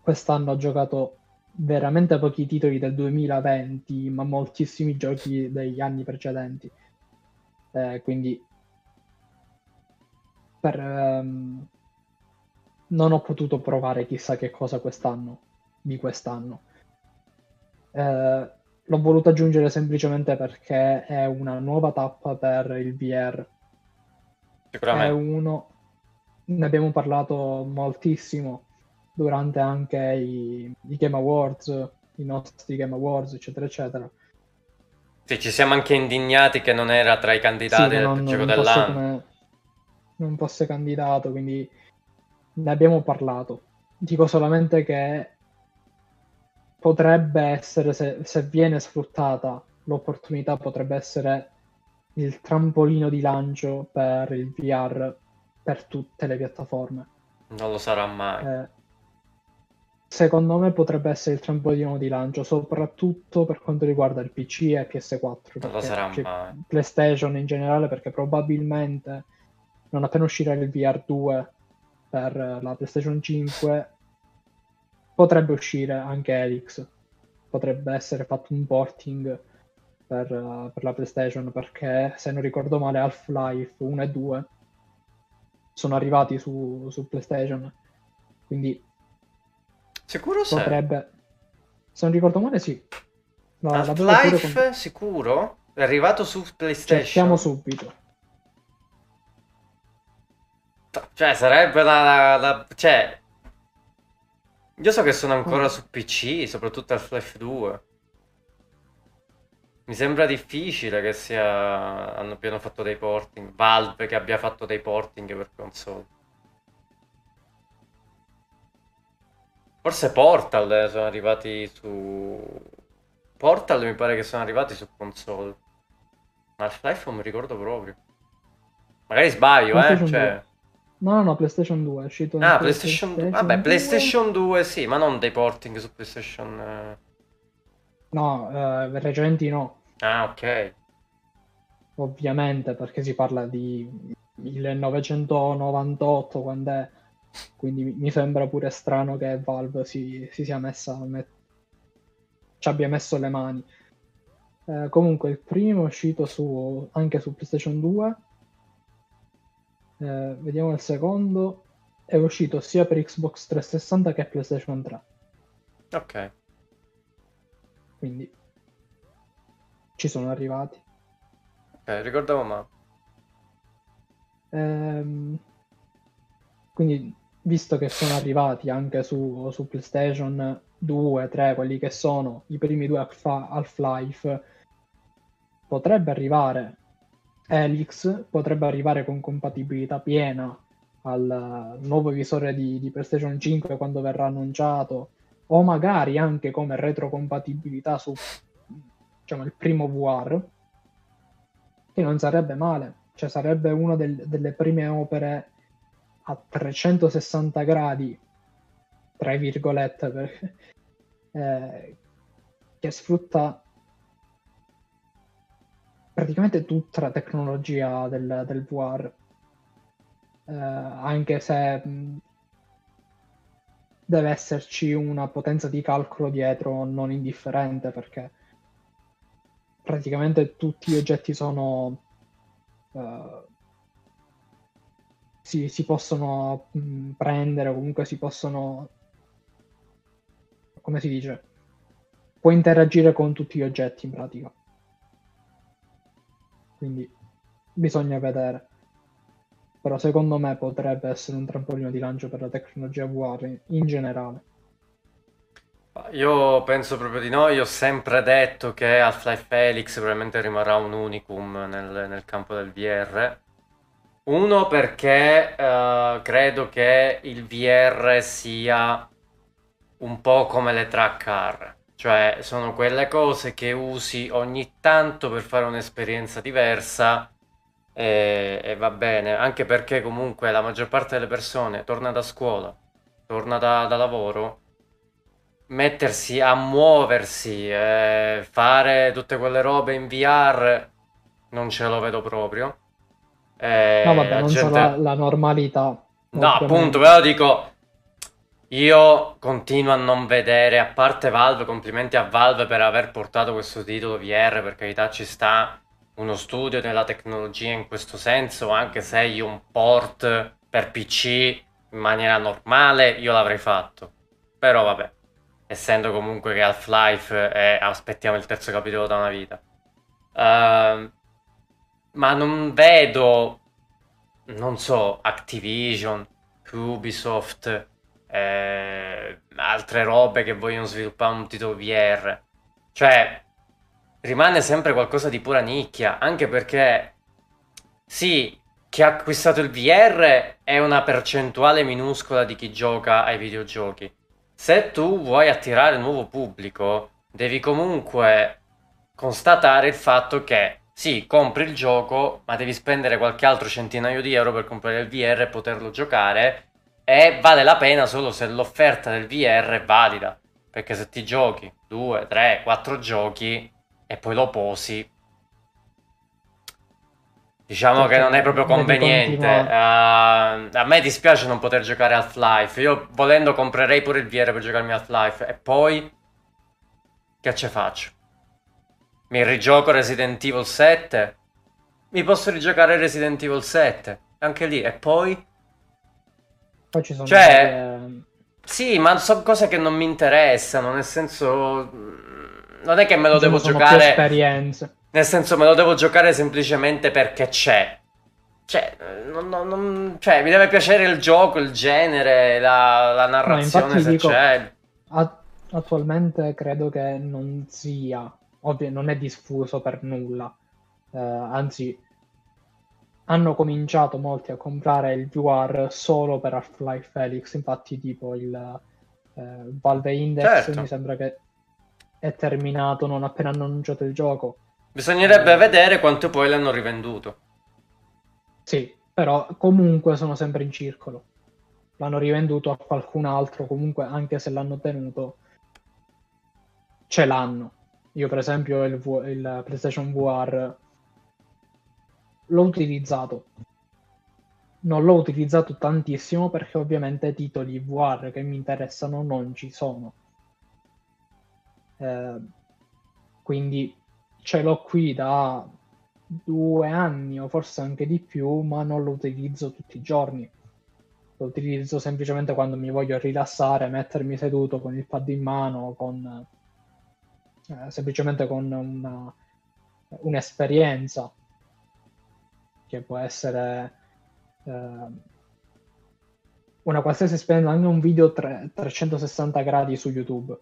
quest'anno ho giocato veramente pochi titoli del duemilaventi, ma moltissimi giochi degli anni precedenti, eh, quindi per, ehm, non ho potuto provare chissà che cosa quest'anno, di quest'anno. Eh, l'ho voluto aggiungere semplicemente perché è una nuova tappa per il V R. Sicuramente. È uno... Ne abbiamo parlato moltissimo durante anche i, i Game Awards, i nostri Game Awards, eccetera, eccetera. Sì, ci siamo anche indignati che non era tra i candidati sì, non, del gioco dell'anno. Come, non fosse candidato, quindi ne abbiamo parlato. Dico solamente che potrebbe essere, se, se viene sfruttata l'opportunità, potrebbe essere il trampolino di lancio per il V R per tutte le piattaforme. Non lo sarà mai. Eh, secondo me potrebbe essere il trampolino di lancio, soprattutto per quanto riguarda il P C e P S quattro. Non lo sarà mai. PlayStation in generale, perché probabilmente non appena uscirà il V R due per la PlayStation cinque... potrebbe uscire anche Alyx, potrebbe essere fatto un porting per, uh, per la PlayStation, perché se non ricordo male Half-Life uno e due sono arrivati su, su PlayStation, quindi sicuro potrebbe... se non ricordo male sì. No, Half-Life con... sicuro? È arrivato su PlayStation? Cerchiamo subito. Cioè sarebbe la... la, la... cioè... Io so che sono ancora su P C, soprattutto Half-Life due. Mi sembra difficile che sia... hanno piano fatto dei porting. Valve che abbia fatto dei porting per console. Forse Portal eh, sono arrivati su... Portal mi pare che sono arrivati su console. Ma Half-Life non mi ricordo proprio. Magari sbaglio, eh, cioè... No, no, no, PlayStation due è uscito. Ah, PlayStation due. Vabbè, PlayStation due sì, ma non dei porting su PlayStation... Eh. No, eh, recenti no. Ah, ok. Ovviamente, perché si parla di millenovecentonovantotto, quando è... Quindi mi sembra pure strano che Valve si, si sia messa... Met... ci abbia messo le mani. Eh, comunque, il primo è uscito su, anche su PlayStation due... Eh, vediamo il secondo, è uscito sia per Xbox trecentosessanta che PlayStation tre. Ok. Quindi ci sono arrivati. Ok, ricordavo ma... Eh, quindi visto che sono arrivati anche su, su PlayStation due, tre, quelli che sono i primi due Half-Life, potrebbe arrivare... Alyx potrebbe arrivare con compatibilità piena al nuovo visore di, di PlayStation cinque quando verrà annunciato, o magari anche come retrocompatibilità su, diciamo, il primo V R, che non sarebbe male, cioè sarebbe una del, delle prime opere a trecentosessanta gradi, tra virgolette, perché, eh, che sfrutta praticamente tutta la tecnologia del, del V R, eh, anche se mh, deve esserci una potenza di calcolo dietro non indifferente, perché praticamente tutti gli oggetti sono eh, si, si possono mh, prendere, o comunque si possono, come si dice, puoi interagire con tutti gli oggetti in pratica. Quindi bisogna vedere. Però secondo me potrebbe essere un trampolino di lancio per la tecnologia V R in generale. Io penso proprio di no. Io ho sempre detto che Half-Life Alyx probabilmente rimarrà un unicum nel, nel campo del V R. Uno perché uh, credo che il V R sia un po' come le track car, cioè sono quelle cose che usi ogni tanto per fare un'esperienza diversa e, e va bene, anche perché comunque la maggior parte delle persone torna da scuola, torna da, da lavoro, mettersi a muoversi, eh, fare tutte quelle robe in V R non ce lo vedo proprio. Eh, no, vabbè, non gente... so la, la normalità. No, appunto, però dico, io continuo a non vedere, a parte Valve, complimenti a Valve per aver portato questo titolo V R, per carità, ci sta uno studio della tecnologia in questo senso, anche se io un port per P C in maniera normale io l'avrei fatto, però vabbè, essendo comunque che Half-Life è, aspettiamo il terzo capitolo da una vita. Ehm uh, Ma non vedo, non so, Activision, Ubisoft, eh, altre robe che vogliono sviluppare un titolo V R. Cioè, rimane sempre qualcosa di pura nicchia, anche perché, sì, chi ha acquistato il V R è una percentuale minuscola di chi gioca ai videogiochi. Se tu vuoi attirare un nuovo pubblico, devi comunque constatare il fatto che sì, compri il gioco, ma devi spendere qualche altro centinaio di euro per comprare il V R e poterlo giocare, e vale la pena solo se l'offerta del V R è valida, perché se ti giochi due, tre, quattro giochi e poi lo posi, diciamo che non è proprio conveniente. Uh, a me dispiace non poter giocare Half-Life, io volendo comprerei pure il V R per giocarmi Half-Life, e poi che ce faccio? Mi rigioco Resident Evil sette? Mi posso rigiocare Resident Evil sette? Anche lì, e poi? Poi ci sono... Cioè, delle... sì, ma sono cose che non mi interessano, nel senso... Non è che me lo devo giocare... esperienze. Nel senso, me lo devo giocare semplicemente perché c'è. Cioè, non, non, non... cioè mi deve piacere il gioco, il genere, la, la narrazione, no, se dico, c'è. Att- attualmente credo che non sia... ovvio, non è diffuso per nulla, eh, anzi hanno cominciato molti a comprare il V R solo per Half-Life Alyx, infatti tipo il eh, Valve Index, certo, mi sembra che è terminato non appena annunciato il gioco. Bisognerebbe eh, vedere quanto poi l'hanno rivenduto. Sì, però comunque sono sempre in circolo, l'hanno rivenduto a qualcun altro, comunque anche se l'hanno tenuto ce l'hanno. Io per esempio il, v- il PlayStation V R l'ho utilizzato, non l'ho utilizzato tantissimo perché ovviamente titoli V R che mi interessano non ci sono, eh, quindi ce l'ho qui da due anni o forse anche di più, ma non lo utilizzo tutti i giorni, lo utilizzo semplicemente quando mi voglio rilassare, mettermi seduto con il pad in mano, con... Eh, semplicemente con una, un'esperienza che può essere eh, una qualsiasi esperienza, anche un video tre, trecentosessanta gradi su YouTube,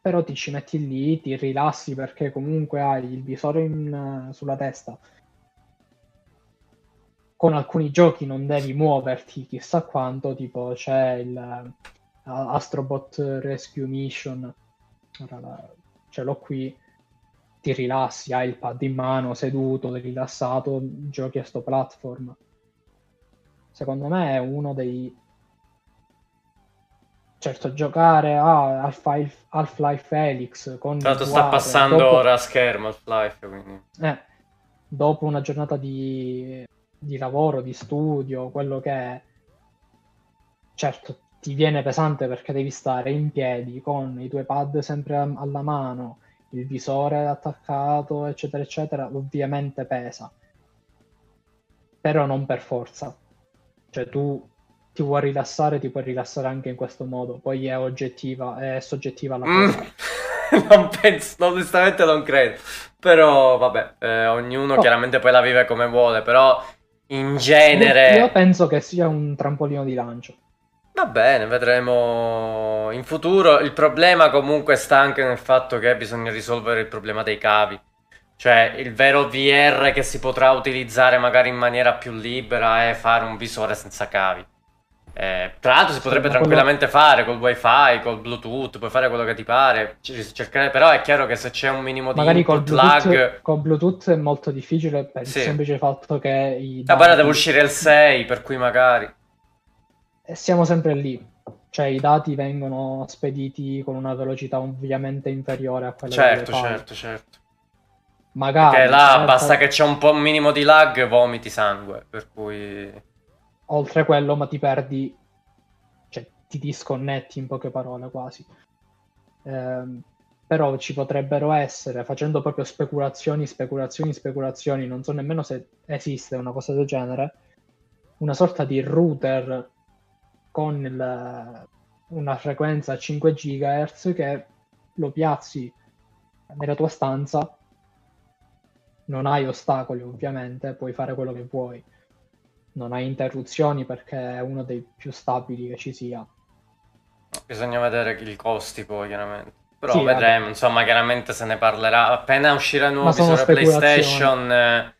però ti ci metti lì, ti rilassi perché comunque hai il visore in, sulla testa. Con alcuni giochi non devi muoverti chissà quanto, tipo c'è il Astrobot Rescue Mission, ora ce l'ho qui, ti rilassi, hai il pad in mano, seduto, rilassato, giochi a sto platform. Secondo me è uno dei... certo, giocare a Half-Life, Half-Life Alyx con... Tanto sta passando dopo... ora a schermo Half-Life, quindi... Eh, dopo una giornata di... di lavoro, di studio, quello che è... Certo, ti viene pesante perché devi stare in piedi con i tuoi pad sempre alla mano, il visore attaccato, eccetera, eccetera, ovviamente pesa. Però non per forza. Cioè tu ti vuoi rilassare, ti puoi rilassare anche in questo modo, poi è oggettiva, è soggettiva la cosa. Mm. Non penso, onestamente non credo. Però vabbè, eh, ognuno oh. chiaramente poi la vive come vuole, però in genere... Io penso che sia un trampolino di lancio. Va bene, vedremo in futuro. Il problema comunque sta anche nel fatto che bisogna risolvere il problema dei cavi. Cioè, il vero V R che si potrà utilizzare magari in maniera più libera è fare un visore senza cavi. Eh, tra l'altro si potrebbe sì, tranquillamente quello... fare col wifi, col bluetooth, puoi fare quello che ti pare, cercare... però è chiaro che se c'è un minimo magari di input bluetooth, lag... Con bluetooth è molto difficile per sì. il semplice fatto che... I dati... La barra deve uscire il sei, per cui magari... E siamo sempre lì, cioè i dati vengono spediti con una velocità ovviamente inferiore a quella certo, che certo, certo, certo. Magari... Perché là certo... basta che c'è un po' un minimo di lag, vomiti sangue, per cui... Oltre a quello, ma ti perdi, cioè ti disconnetti in poche parole quasi. Eh, però ci potrebbero essere, facendo proprio speculazioni, speculazioni, speculazioni, non so nemmeno se esiste una cosa del genere, una sorta di router con il, una frequenza a cinque gigahertz che lo piazzi nella tua stanza, non hai ostacoli ovviamente, puoi fare quello che vuoi. Non ha interruzioni perché è uno dei più stabili che ci sia. Bisogna vedere i costi poi, chiaramente. Però sì, vedremo, eh. insomma, chiaramente se ne parlerà. Appena uscirà nuovo visore PlayStation, eh,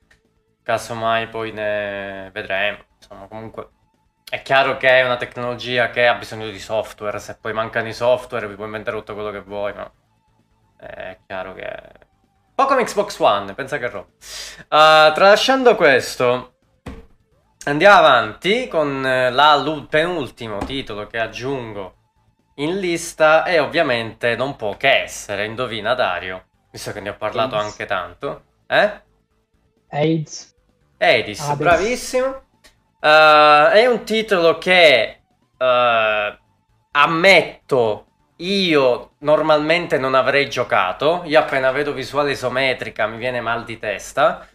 casomai poi ne vedremo. Insomma, comunque è chiaro che è una tecnologia che ha bisogno di software. Se poi mancano i software, vi puoi inventare tutto quello che vuoi, ma è chiaro che... Un po' come Xbox One, pensa che roba. Uh, tralasciando questo... Andiamo avanti con la penultimo titolo che aggiungo in lista e ovviamente non può che essere, indovina Dario, visto che ne ho parlato AIDS. anche tanto, eh? AIDS. Hades, Hades. Bravissimo. Uh, è un titolo che uh, ammetto io normalmente non avrei giocato, io appena vedo visuale isometrica mi viene mal di testa.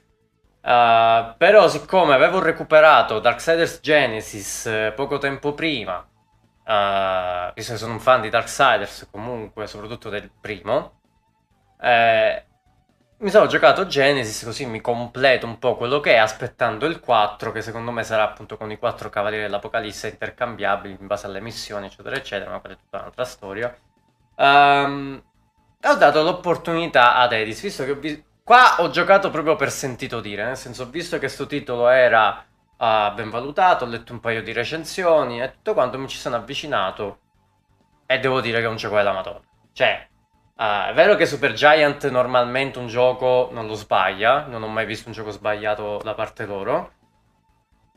Uh, però siccome avevo recuperato Darksiders Genesis eh, poco tempo prima, uh, visto che sono un fan di Darksiders comunque, soprattutto del primo, eh, mi sono giocato Genesis così mi completo un po' quello che è, aspettando il quattro, che secondo me sarà appunto con i quattro cavalieri dell'Apocalisse intercambiabili in base alle missioni eccetera eccetera, ma quella è tutta un'altra storia. um, Ho dato l'opportunità ad Hades, visto che ho visto... Qua ho giocato proprio per sentito dire, nel senso ho visto che sto titolo era uh, ben valutato, ho letto un paio di recensioni e tutto quanto, mi ci sono avvicinato e devo dire che è un gioco della Madonna. Cioè, uh, è vero che Supergiant normalmente un gioco non lo sbaglia, non ho mai visto un gioco sbagliato da parte loro.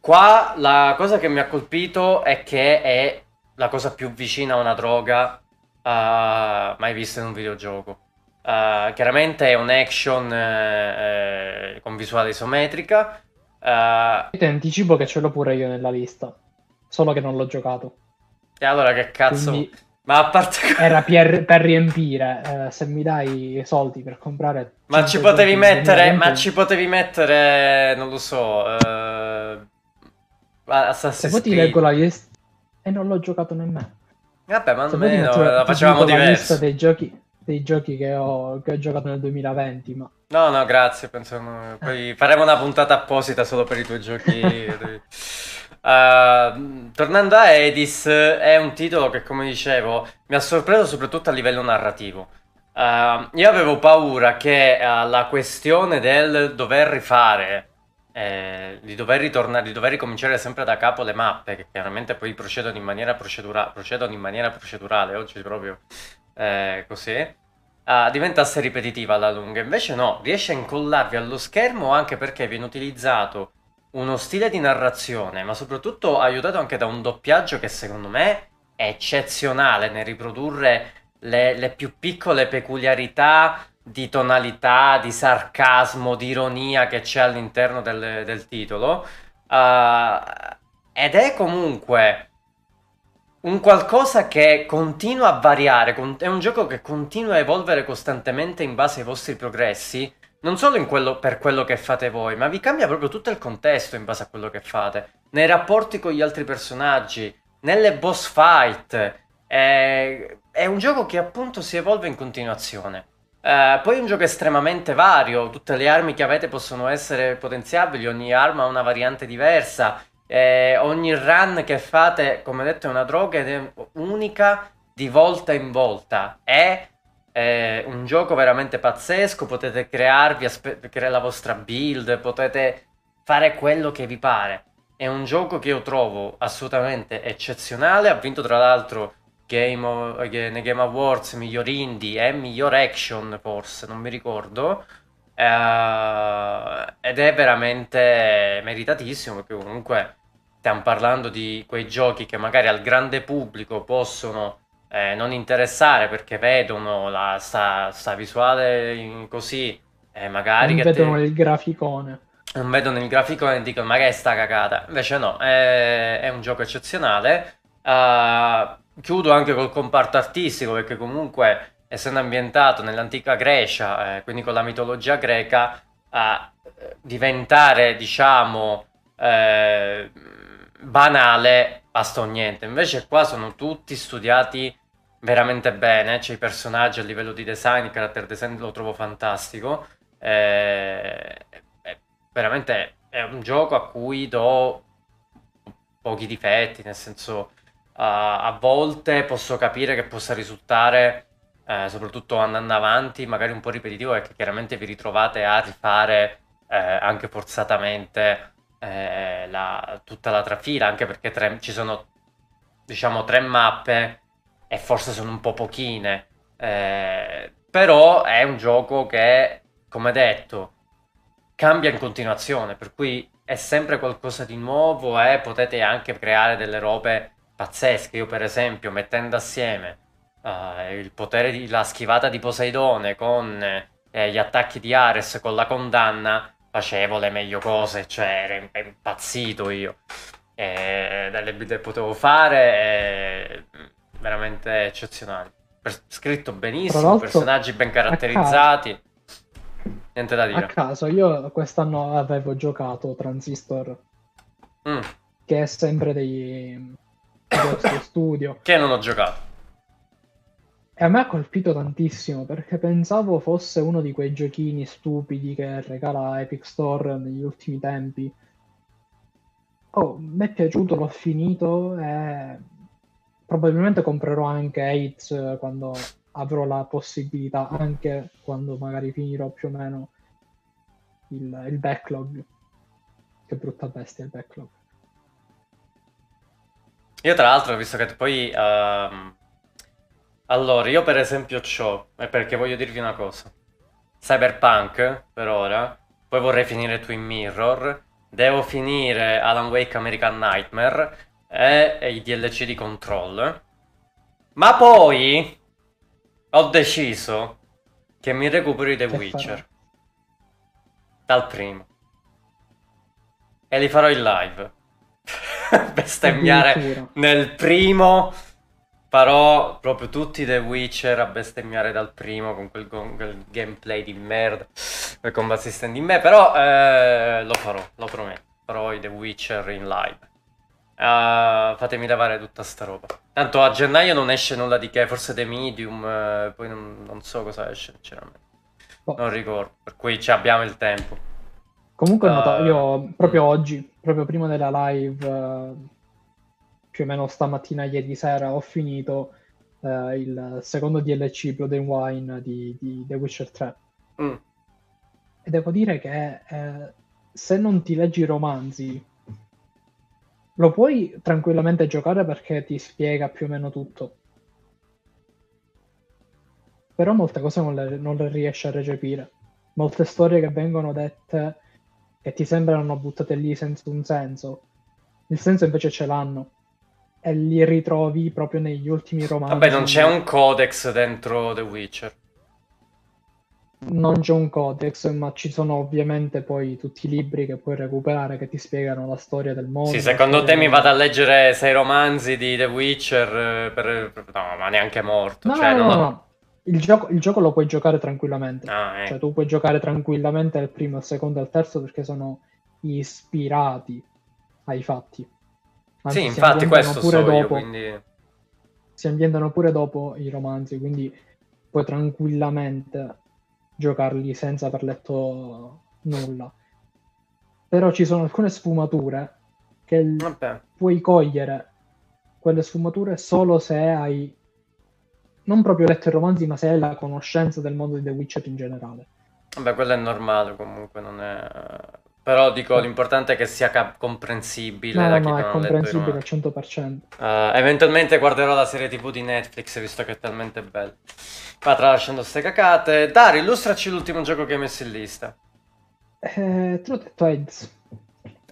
Qua la cosa che mi ha colpito è che è la cosa più vicina a una droga uh, mai vista in un videogioco. Uh, chiaramente è un action eh, eh, con visuale isometrica. Uh, ti anticipo che ce l'ho pure io nella lista, solo che non l'ho giocato. E allora che cazzo? Quindi, ma a parte era per, per riempire, eh, se mi dai i soldi per comprare. Ma ci potevi mettere, ma tempo. ci potevi mettere, non lo so. Eh, Assassin's Creed. Se poi ti leggo la lista e non l'ho giocato nemmeno. Vabbè, ma almeno no, la facevamo diverso. La lista dei giochi. Dei giochi che ho, che ho giocato nel duemilaventi, ma... No, no, grazie, penso no. Poi faremo una puntata apposita solo per i tuoi giochi. uh, Tornando a Hades, è un titolo che, come dicevo, mi ha sorpreso soprattutto a livello narrativo. uh, Io avevo paura che uh, la questione del dover rifare, eh, di dover ritornare, di dover ricominciare sempre da capo le mappe, che chiaramente poi procedono in maniera, procedura- procedono in maniera procedurale, oggi proprio... Eh, così uh, diventasse ripetitiva alla lunga. Invece no, riesce a incollarvi allo schermo, anche perché viene utilizzato uno stile di narrazione, ma soprattutto aiutato anche da un doppiaggio che secondo me è eccezionale nel riprodurre le, le più piccole peculiarità di tonalità, di sarcasmo, di ironia che c'è all'interno del, del titolo. uh, Ed è comunque un qualcosa che continua a variare, è un gioco che continua a evolvere costantemente in base ai vostri progressi, non solo in quello, per quello che fate voi, ma vi cambia proprio tutto il contesto in base a quello che fate, nei rapporti con gli altri personaggi, nelle boss fight. È, è un gioco che appunto si evolve in continuazione. Eh, poi è un gioco estremamente vario, tutte le armi che avete possono essere potenziabili, ogni arma ha una variante diversa. Eh, ogni run che fate, come detto, è una droga ed è unica di volta in volta. È È un gioco veramente pazzesco, potete crearvi cre- la vostra build, potete fare quello che vi pare. È un gioco che io trovo assolutamente eccezionale, ha vinto tra l'altro Game, of, Game Awards, miglior indie e eh, miglior action forse, non mi ricordo, eh, ed è veramente meritatissimo, perché comunque stiamo parlando di quei giochi che magari al grande pubblico possono eh, non interessare, perché vedono la, sta, sta visuale in, così, eh, magari non che vedono te... il graficone. Non vedono il graficone e dicono ma che è sta cagata, invece no, è, è un gioco eccezionale. Uh, chiudo anche col comparto artistico, perché comunque essendo ambientato nell'antica Grecia, eh, quindi con la mitologia greca, a eh, diventare diciamo eh, banale basta o niente, invece qua sono tutti studiati veramente bene, c'è i personaggi a livello di design, il character design lo trovo fantastico, eh, veramente è un gioco a cui do pochi difetti, nel senso uh, a volte posso capire che possa risultare, eh, soprattutto andando avanti, magari un po' ripetitivo, perché chiaramente vi ritrovate a rifare eh, anche forzatamente eh, la, tutta la trafila, anche perché tre, ci sono diciamo tre mappe e forse sono un po' pochine, eh, però è un gioco che, come detto, cambia in continuazione, per cui è sempre qualcosa di nuovo e eh? potete anche creare delle robe pazzesche. Io per esempio, mettendo assieme uh, il potere di la schivata di Poseidone con eh, gli attacchi di Ares con la condanna, facevo le meglio cose, cioè ero impazzito io, e delle build che potevo fare veramente eccezionali, per, scritto benissimo, personaggi ben caratterizzati. Niente da dire. A caso, io quest'anno avevo giocato Transistor, mm. che è sempre dei questo studio. Che non ho giocato. E a me ha colpito tantissimo, perché pensavo fosse uno di quei giochini stupidi che regala Epic Store negli ultimi tempi. Oh, mi è piaciuto, l'ho finito e probabilmente comprerò anche Hades quando... avrò la possibilità, anche quando magari finirò più o meno il, il backlog. Che brutta bestia il backlog. Io tra l'altro, visto che poi uh, allora io per esempio c'ho, è perché voglio dirvi una cosa, Cyberpunk per ora, poi vorrei finire Twin Mirror, devo finire Alan Wake American Nightmare e, e i D L C di Control, ma poi ho deciso che mi recuperi The Witcher dal primo e li farò in live. Bestemmiare nel primo, farò proprio tutti The Witcher a bestemmiare dal primo con quel, con quel gameplay di merda, quel combat system di me, però eh, lo farò, lo prometto, farò i The Witcher in live. Uh, fatemi lavare tutta sta roba. Tanto a gennaio non esce nulla di che, forse The Medium, eh, poi non, non so cosa esce sinceramente, oh. non ricordo, per cui ci abbiamo il tempo. Comunque uh, notato, io proprio oggi, proprio prima della live, eh, più o meno stamattina, ieri sera, ho finito eh, il secondo D L C Blood and Wine di, di The Witcher tre. Mm. E devo dire che eh, se non ti leggi i romanzi lo puoi tranquillamente giocare, perché ti spiega più o meno tutto. Però molte cose non le, non le riesci a recepire. Molte storie che vengono dette che ti sembrano buttate lì senza un senso, il senso invece ce l'hanno. E li ritrovi proprio negli ultimi romanzi. Vabbè, non c'è un codex dentro The Witcher. Non c'è un codex, ma ci sono ovviamente poi tutti i libri che puoi recuperare che ti spiegano la storia del mondo. Sì, secondo te mi vado a leggere sei romanzi di The Witcher per... no, ma neanche morto. No, cioè, no, no, no. Il, gioco, il gioco lo puoi giocare tranquillamente. Ah, eh. Cioè tu puoi giocare tranquillamente al primo, al secondo e al terzo, perché sono ispirati ai fatti. Anzi, sì, infatti questo pure so dopo, io, quindi... si ambientano pure dopo i romanzi, quindi puoi tranquillamente giocarli senza aver letto nulla. Però ci sono alcune sfumature che l- puoi cogliere, quelle sfumature solo se hai non proprio letto i romanzi, ma se hai la conoscenza del mondo di The Witcher in generale. Vabbè, quello è normale comunque, non è... Però dico, l'importante è che sia cap- comprensibile. No, da chi no, non è comprensibile al cento per cento. Uh, eventualmente guarderò la serie tv di Netflix, visto che è talmente bella. Ma tralasciando ste cacate, Dari, illustraci l'ultimo gioco che hai messo in lista. Eh, te l'ho detto, Hades.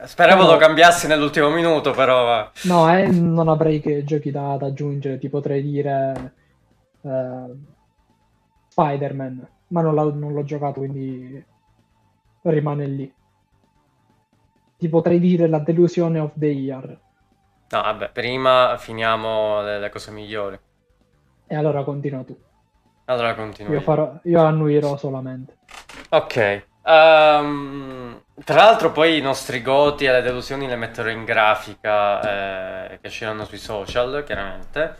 Speravo no. lo cambiassi nell'ultimo minuto, però... No, eh, non avrei che giochi da, da aggiungere, ti potrei dire... Eh, Spider-Man, ma non, non l'ho giocato, quindi rimane lì. Ti potrei dire la delusione of the year. No, vabbè, prima finiamo le, le cose migliori. E allora continua tu. Allora continua. Io, farò, io annuirò solamente. Ok. Um, tra l'altro poi i nostri goti e le delusioni le metterò in grafica, eh, che usciranno sui social, chiaramente.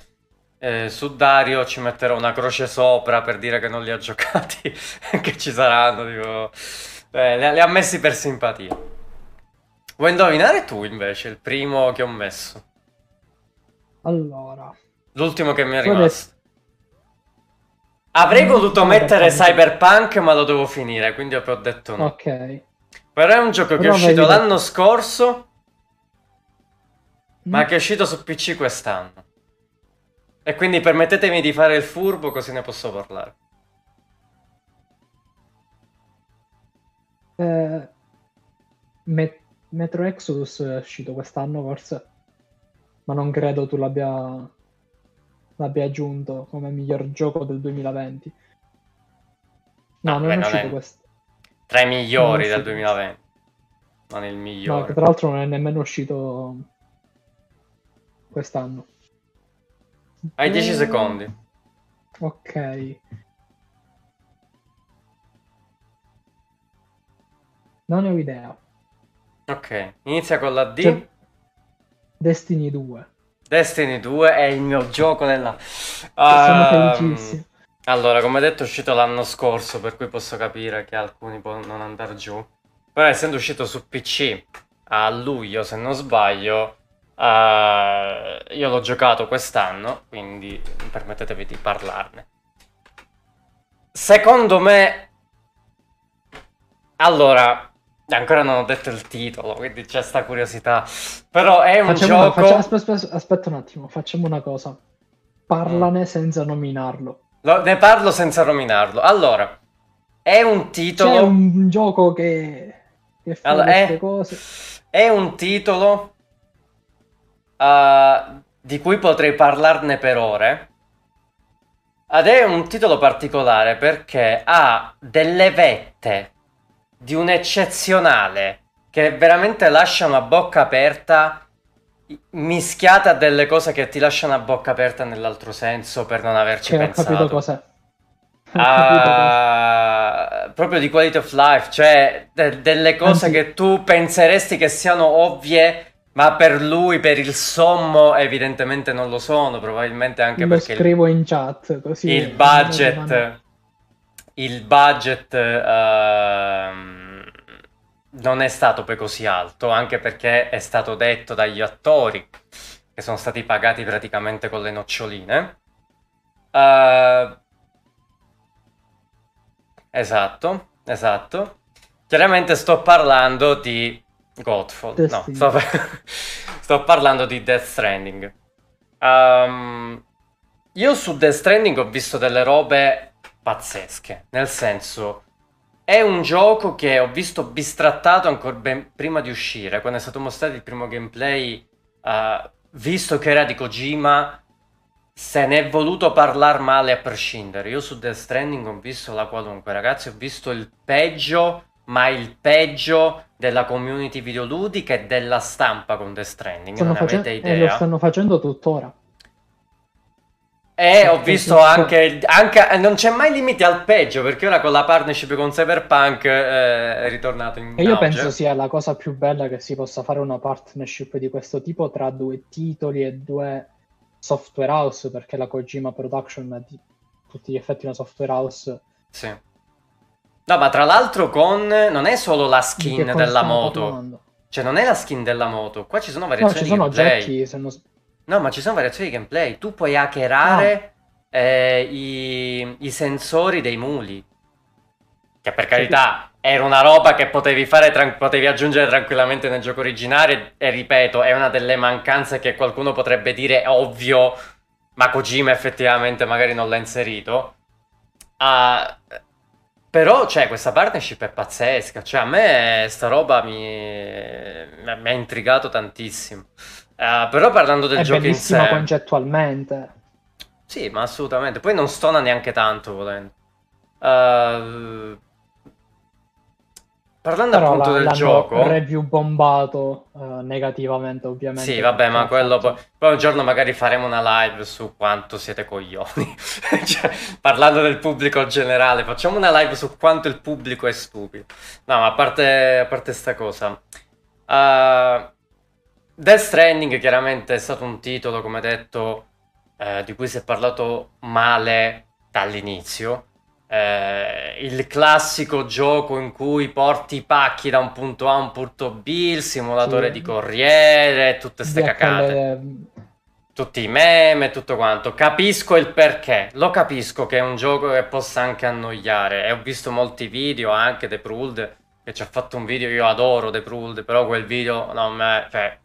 Eh, su Dario ci metterò una croce sopra per dire che non li ha giocati, che ci saranno, tipo... Eh, li, li ha messi per simpatia. Vuoi indovinare tu invece il primo che ho messo? Allora... L'ultimo che mi è rimasto. Avrei voluto mettere Cyberpunk, ma lo devo finire, quindi ho detto no. Ok. Però è un gioco che è uscito l'anno scorso, ma che è uscito su P C quest'anno. E quindi permettetemi di fare il furbo, così ne posso parlare. Eh, metto... Metro Exodus è uscito quest'anno forse, ma non credo tu l'abbia l'abbia aggiunto come miglior gioco del duemilaventi. No, ah, non beh, è uscito non è... questo. Tra i migliori del duemilaventi, questo. Non il migliore. No, che tra l'altro non è nemmeno uscito quest'anno. Hai e... dieci secondi. Ok. Non ne ho idea. Ok, inizia con la D. Cioè, Destiny due. Destiny due è il mio gioco nella... Sono uh, felicissimo. Allora, come detto è uscito l'anno scorso, per cui posso capire che alcuni possono non andare giù. Però essendo uscito su P C a luglio, se non sbaglio, uh, io l'ho giocato quest'anno, quindi permettetevi di parlarne. Secondo me... Allora... Ancora non ho detto il titolo, quindi c'è sta curiosità. Però è un facciamo gioco... Una, faccia... aspetta, aspetta un attimo, facciamo una cosa. Parlane mm. senza nominarlo. Lo, ne parlo senza nominarlo. Allora, è un titolo... C'è un gioco che, che fa allora, queste è... cose. È un titolo uh, di cui potrei parlarne per ore. Ed è un titolo particolare perché ha delle vette... di un eccezionale che veramente lascia una bocca aperta, mischiata a delle cose che ti lasciano a bocca aperta nell'altro senso per non averci che pensato. Ho capito cos'è. Ho ah, capito cos'è. Proprio di quality of life, cioè de- delle cose Anzi. che tu penseresti che siano ovvie, ma per lui, per il sommo, evidentemente non lo sono, probabilmente anche lo perché... Lo scrivo il, in chat, così... Il budget... Il budget uh, non è stato poi così alto, anche perché è stato detto dagli attori che sono stati pagati praticamente con le noccioline. Uh, esatto, esatto. Chiaramente sto parlando di Godfall. No, sto, par- sto parlando di Death Stranding. Um, io su Death Stranding ho visto delle robe... pazzesche, nel senso è un gioco che ho visto bistrattato ancora ben prima di uscire, quando è stato mostrato il primo gameplay, uh, visto che era di Kojima se ne è voluto parlare male a prescindere. Io su Death Stranding ho visto la qualunque, ragazzi, ho visto il peggio, ma il peggio della community videoludica e della stampa con Death Stranding, stanno non facendo, avete idea. Eh, lo stanno facendo tuttora. E ho visto anche, anche... Non c'è mai limite al peggio, perché ora con la partnership con Cyberpunk eh, è ritornato in E io auge. Penso sia la cosa più bella che si possa fare una partnership di questo tipo tra due titoli e due software house, perché la Kojima Production è di tutti gli effetti una software house. Sì. No, ma tra l'altro con... Non è solo la skin della moto. Parlando. Cioè, non è la skin della moto. Qua ci sono variazioni no, ci sono di gameplay. Oggetti, se non... No, ma ci sono variazioni di gameplay. Tu puoi hackerare ah. eh, i, i sensori dei muli, che per carità era una roba che potevi fare, tran- potevi aggiungere tranquillamente nel gioco originario, e ripeto, è una delle mancanze che qualcuno potrebbe dire, ovvio, ma Kojima effettivamente magari non l'ha inserito. Ah, però, cioè, questa partnership è pazzesca, cioè a me sta roba mi, mi ha intrigato tantissimo. Uh, però parlando del è gioco in sé, concettualmente sì, ma assolutamente, poi non stona neanche tanto volendo. Uh, parlando però appunto la, del gioco review bombato uh, negativamente, ovviamente. Sì, vabbè, ma quello po- poi un giorno magari faremo una live su quanto siete coglioni. Cioè, parlando del pubblico generale, facciamo una live su quanto il pubblico è stupido. No, ma a parte, a parte sta cosa, uh, Death Stranding chiaramente è stato un titolo, come detto, eh, di cui si è parlato male dall'inizio. Eh, il classico gioco in cui porti i pacchi da un punto A a un punto B, il simulatore sì. di corriere, tutte ste cacate, le... tutti i meme, tutto quanto. Capisco il perché, lo capisco che è un gioco che possa anche annoiare, e ho visto molti video, anche The Pruld, che ci ha fatto un video, io adoro The Pruld, però quel video no, me, cioè,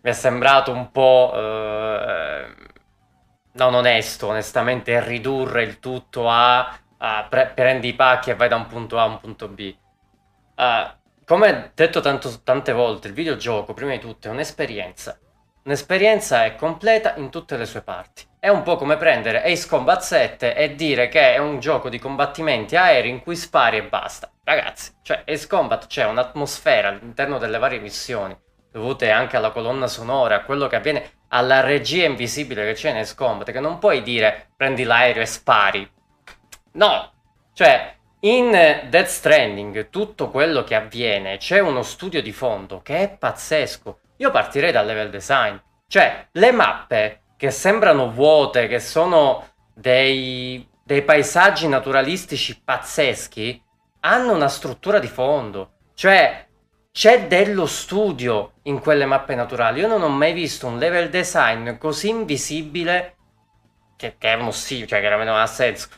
mi è sembrato un po' eh, non onesto, onestamente, ridurre il tutto a Uh, pre- prendi i pacchi e vai da un punto A a un punto B. Uh, come detto tanto, tante volte, il videogioco prima di tutto è un'esperienza. Un'esperienza è completa in tutte le sue parti. È un po' come prendere Ace Combat sette e dire che è un gioco di combattimenti aerei in cui spari e basta. Ragazzi, cioè Ace Combat c'è un'atmosfera all'interno delle varie missioni, dovute anche alla colonna sonora, a quello che avviene, alla regia invisibile che c'è in Ace Combat, che non puoi dire prendi l'aereo e spari. No, cioè in Death Stranding tutto quello che avviene, c'è uno studio di fondo che è pazzesco. Io partirei dal level design, cioè le mappe che sembrano vuote, che sono dei, dei paesaggi naturalistici pazzeschi, hanno una struttura di fondo, cioè c'è dello studio in quelle mappe naturali. Io non ho mai visto un level design così invisibile, che, che è uno sì, cioè che non ha senso.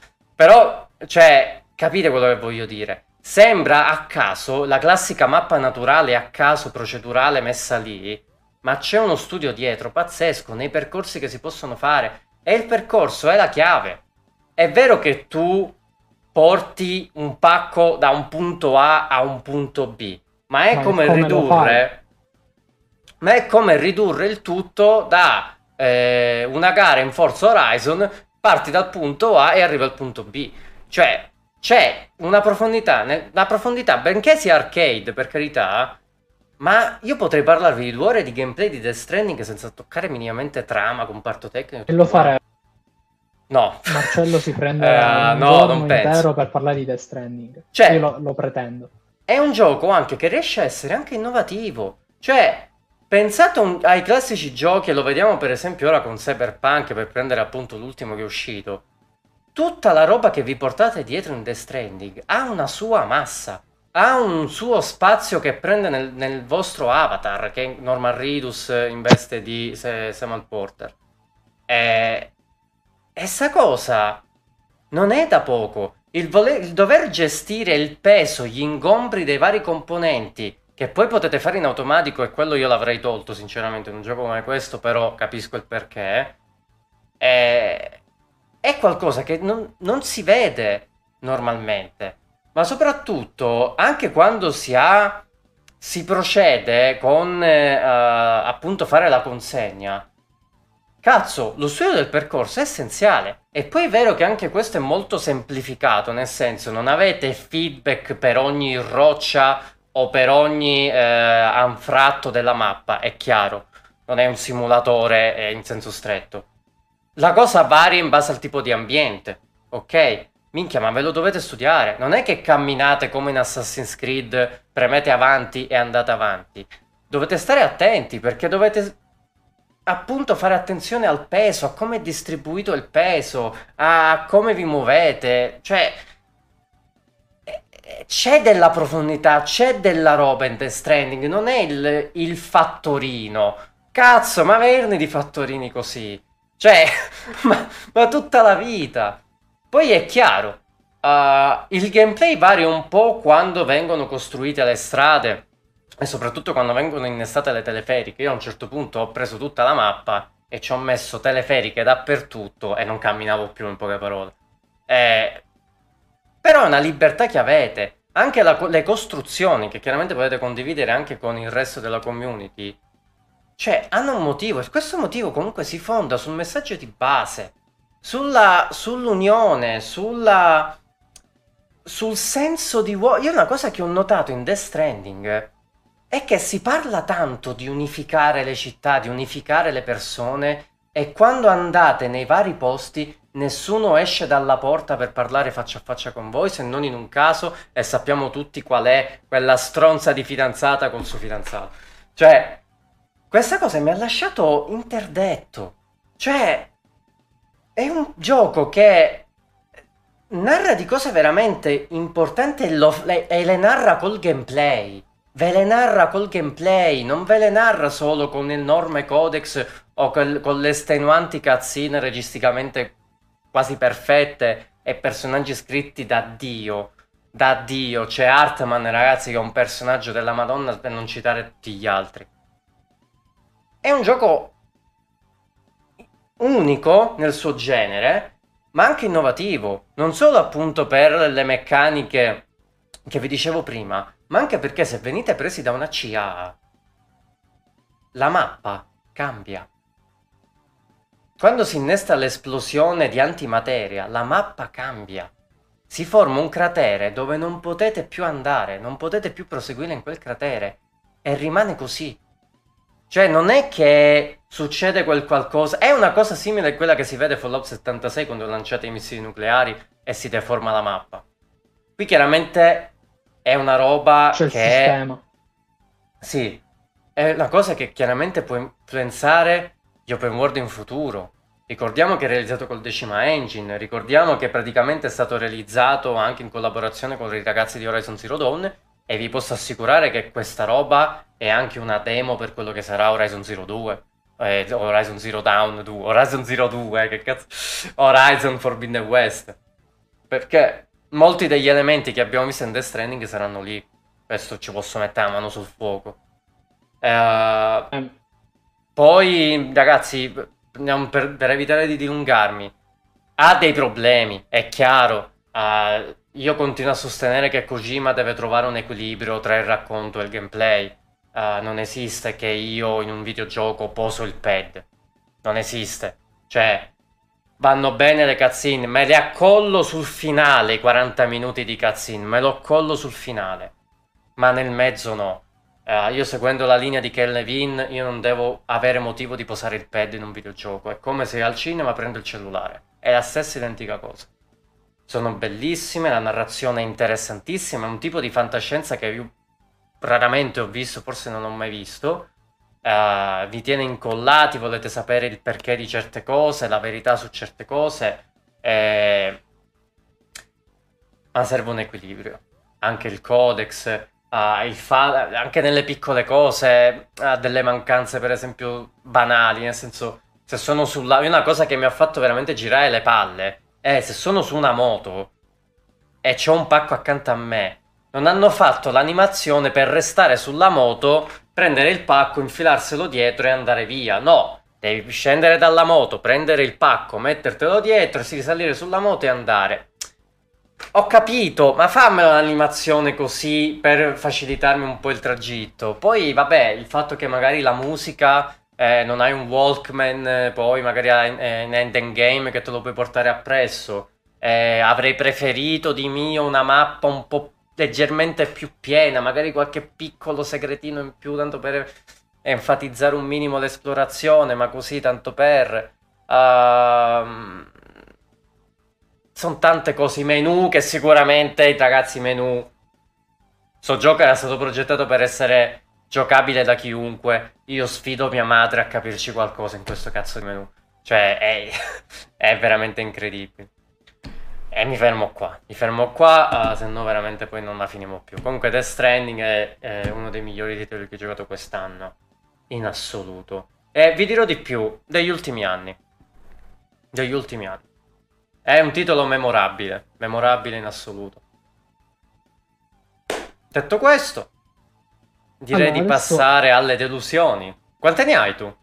Però, cioè, capite quello che voglio dire? Sembra a caso, la classica mappa naturale a caso, procedurale, messa lì, ma c'è uno studio dietro, pazzesco, nei percorsi che si possono fare. E il percorso è la chiave. È vero che tu porti un pacco da un punto A a un punto B, ma è ma come, come ridurre... Ma è come ridurre il tutto da eh, una gara in Forza Horizon... Parti dal punto A e arrivi al punto B. Cioè, c'è una profondità, la profondità, benché sia arcade, per carità, ma io potrei parlarvi di due ore di gameplay di Death Stranding senza toccare minimamente trama, comparto tecnico. E lo farei. No. Marcello si prende uh, un no, giorno non intero penso. Per parlare di Death Stranding. Cioè, io lo, lo pretendo. È un gioco anche che riesce a essere anche innovativo. Cioè... Pensate un, ai classici giochi, e lo vediamo per esempio ora con Cyberpunk, per prendere appunto l'ultimo che è uscito. Tutta la roba che vi portate dietro in Death Stranding ha una sua massa, ha un suo spazio che prende nel, nel vostro avatar, che è Norman Reedus in veste di Samuel Porter. E essa cosa non è da poco. Il, voler, il dover gestire il peso, gli ingombri dei vari componenti, che poi potete fare in automatico, e quello io l'avrei tolto sinceramente in un gioco come questo, però capisco il perché, è, è qualcosa che non, non si vede normalmente, ma soprattutto anche quando si ha si procede con eh, appunto fare la consegna. Cazzo, lo studio del percorso è essenziale. E poi è vero che anche questo è molto semplificato, nel senso non avete feedback per ogni roccia o per ogni eh, anfratto della mappa, è chiaro, non è un simulatore eh, in senso stretto. La cosa varia in base al tipo di ambiente, ok? Minchia, ma ve lo dovete studiare, non è che camminate come in Assassin's Creed, premete avanti e andate avanti. Dovete stare attenti, perché dovete appunto fare attenzione al peso, a come è distribuito il peso, a come vi muovete, cioè... C'è della profondità, c'è della roba in Death Stranding, non è il, il fattorino. Cazzo, ma averne di fattorini così. Cioè, ma, ma tutta la vita. Poi è chiaro, uh, il gameplay varia un po' quando vengono costruite le strade e soprattutto quando vengono innestate le teleferiche. Io a un certo punto ho preso tutta la mappa e ci ho messo teleferiche dappertutto e non camminavo più, in poche parole. Eh, però è una libertà che avete. Anche la, le costruzioni, che chiaramente potete condividere anche con il resto della community, cioè hanno un motivo, e questo motivo comunque si fonda sul messaggio di base, sulla, sull'unione, sulla, sul senso di... Io una cosa che ho notato in Death Stranding è che si parla tanto di unificare le città, di unificare le persone, e quando andate nei vari posti nessuno esce dalla porta per parlare faccia a faccia con voi, se non in un caso, e sappiamo tutti qual è quella stronza di fidanzata col suo fidanzato. Cioè, questa cosa mi ha lasciato interdetto. Cioè, è un gioco che narra di cose veramente importanti e, lo, le, e le narra col gameplay. Ve le narra col gameplay, non ve le narra solo con enorme codex o col, con le estenuanti cazzine registicamente quasi perfette e personaggi scritti da Dio. Da Dio, c'è Hartman, ragazzi, che è un personaggio della Madonna, per non citare tutti gli altri. È un gioco unico nel suo genere, ma anche innovativo. Non solo appunto per le meccaniche che vi dicevo prima, ma anche perché se venite presi da una C I A, la mappa cambia. Quando si innesta l'esplosione di antimateria, la mappa cambia. Si forma un cratere dove non potete più andare, non potete più proseguire in quel cratere. E rimane così. Cioè, non è che succede quel qualcosa... È una cosa simile a quella che si vede Fallout settantasei quando lanciate i missili nucleari e si deforma la mappa. Qui chiaramente è una roba che... C'è il sistema. Sì. È una cosa che chiaramente può influenzare gli open world in futuro. Ricordiamo che è realizzato col Decima Engine, ricordiamo che praticamente è stato realizzato anche in collaborazione con i ragazzi di Horizon Zero Dawn, e vi posso assicurare che questa roba è anche una demo per quello che sarà Horizon Zero due, eh, Horizon Zero Dawn due, Horizon Zero due, che cazzo, Horizon Forbidden West, perché molti degli elementi che abbiamo visto in Death Stranding saranno lì. Questo ci posso mettere la mano sul fuoco. Eh, poi ragazzi, per, per evitare di dilungarmi, ha dei problemi, è chiaro. Uh, io continuo a sostenere che Kojima deve trovare un equilibrio tra il racconto e il gameplay. Uh, non esiste che io in un videogioco poso il pad, non esiste. Cioè, vanno bene le cutscene, me le accollo sul finale, i quaranta minuti di cutscene me lo accollo sul finale, ma nel mezzo no. Uh, io, seguendo la linea di Ken Levine, io non devo avere motivo di posare il pad in un videogioco. È come se al cinema prendo il cellulare, è la stessa identica cosa. Sono bellissime, la narrazione è interessantissima, è un tipo di fantascienza che io raramente ho visto, forse non ho mai visto. Uh, vi tiene incollati, volete sapere il perché di certe cose, la verità su certe cose, eh... ma serve un equilibrio. Anche il codex, uh, il fa... anche nelle piccole cose, ha uh, delle mancanze, per esempio, banali, nel senso, se sono sulla... Una cosa che mi ha fatto veramente girare le palle, Eh, se sono su una moto e c'ho un pacco accanto a me, non hanno fatto l'animazione per restare sulla moto, prendere il pacco, infilarselo dietro e andare via. No, devi scendere dalla moto, prendere il pacco, mettertelo dietro, si risalire sulla moto e andare. Ho capito, ma fammelo un'animazione così per facilitarmi un po' il tragitto. Poi vabbè, il fatto che magari la musica... Eh, non hai un Walkman, eh, poi magari hai eh, un endgame che te lo puoi portare appresso. Eh, avrei preferito di mio una mappa un po' leggermente più piena, magari qualche piccolo segretino in più, tanto per enfatizzare un minimo l'esplorazione, ma così tanto per... Uh, sono tante cose, i menu, che sicuramente, ragazzi, i menu... Sto gioco era stato progettato per essere... giocabile da chiunque. Io sfido mia madre a capirci qualcosa in questo cazzo di menu. Cioè, è, è veramente incredibile. E mi fermo qua. Mi fermo qua, uh, se no veramente poi non la finiamo più. Comunque Death Stranding è, è uno dei migliori titoli che ho giocato quest'anno, in assoluto. E vi dirò di più, degli ultimi anni. degli ultimi anni. È un titolo memorabile, memorabile in assoluto. Detto questo, direi allora, di adesso... passare alle delusioni. Quante ne hai tu?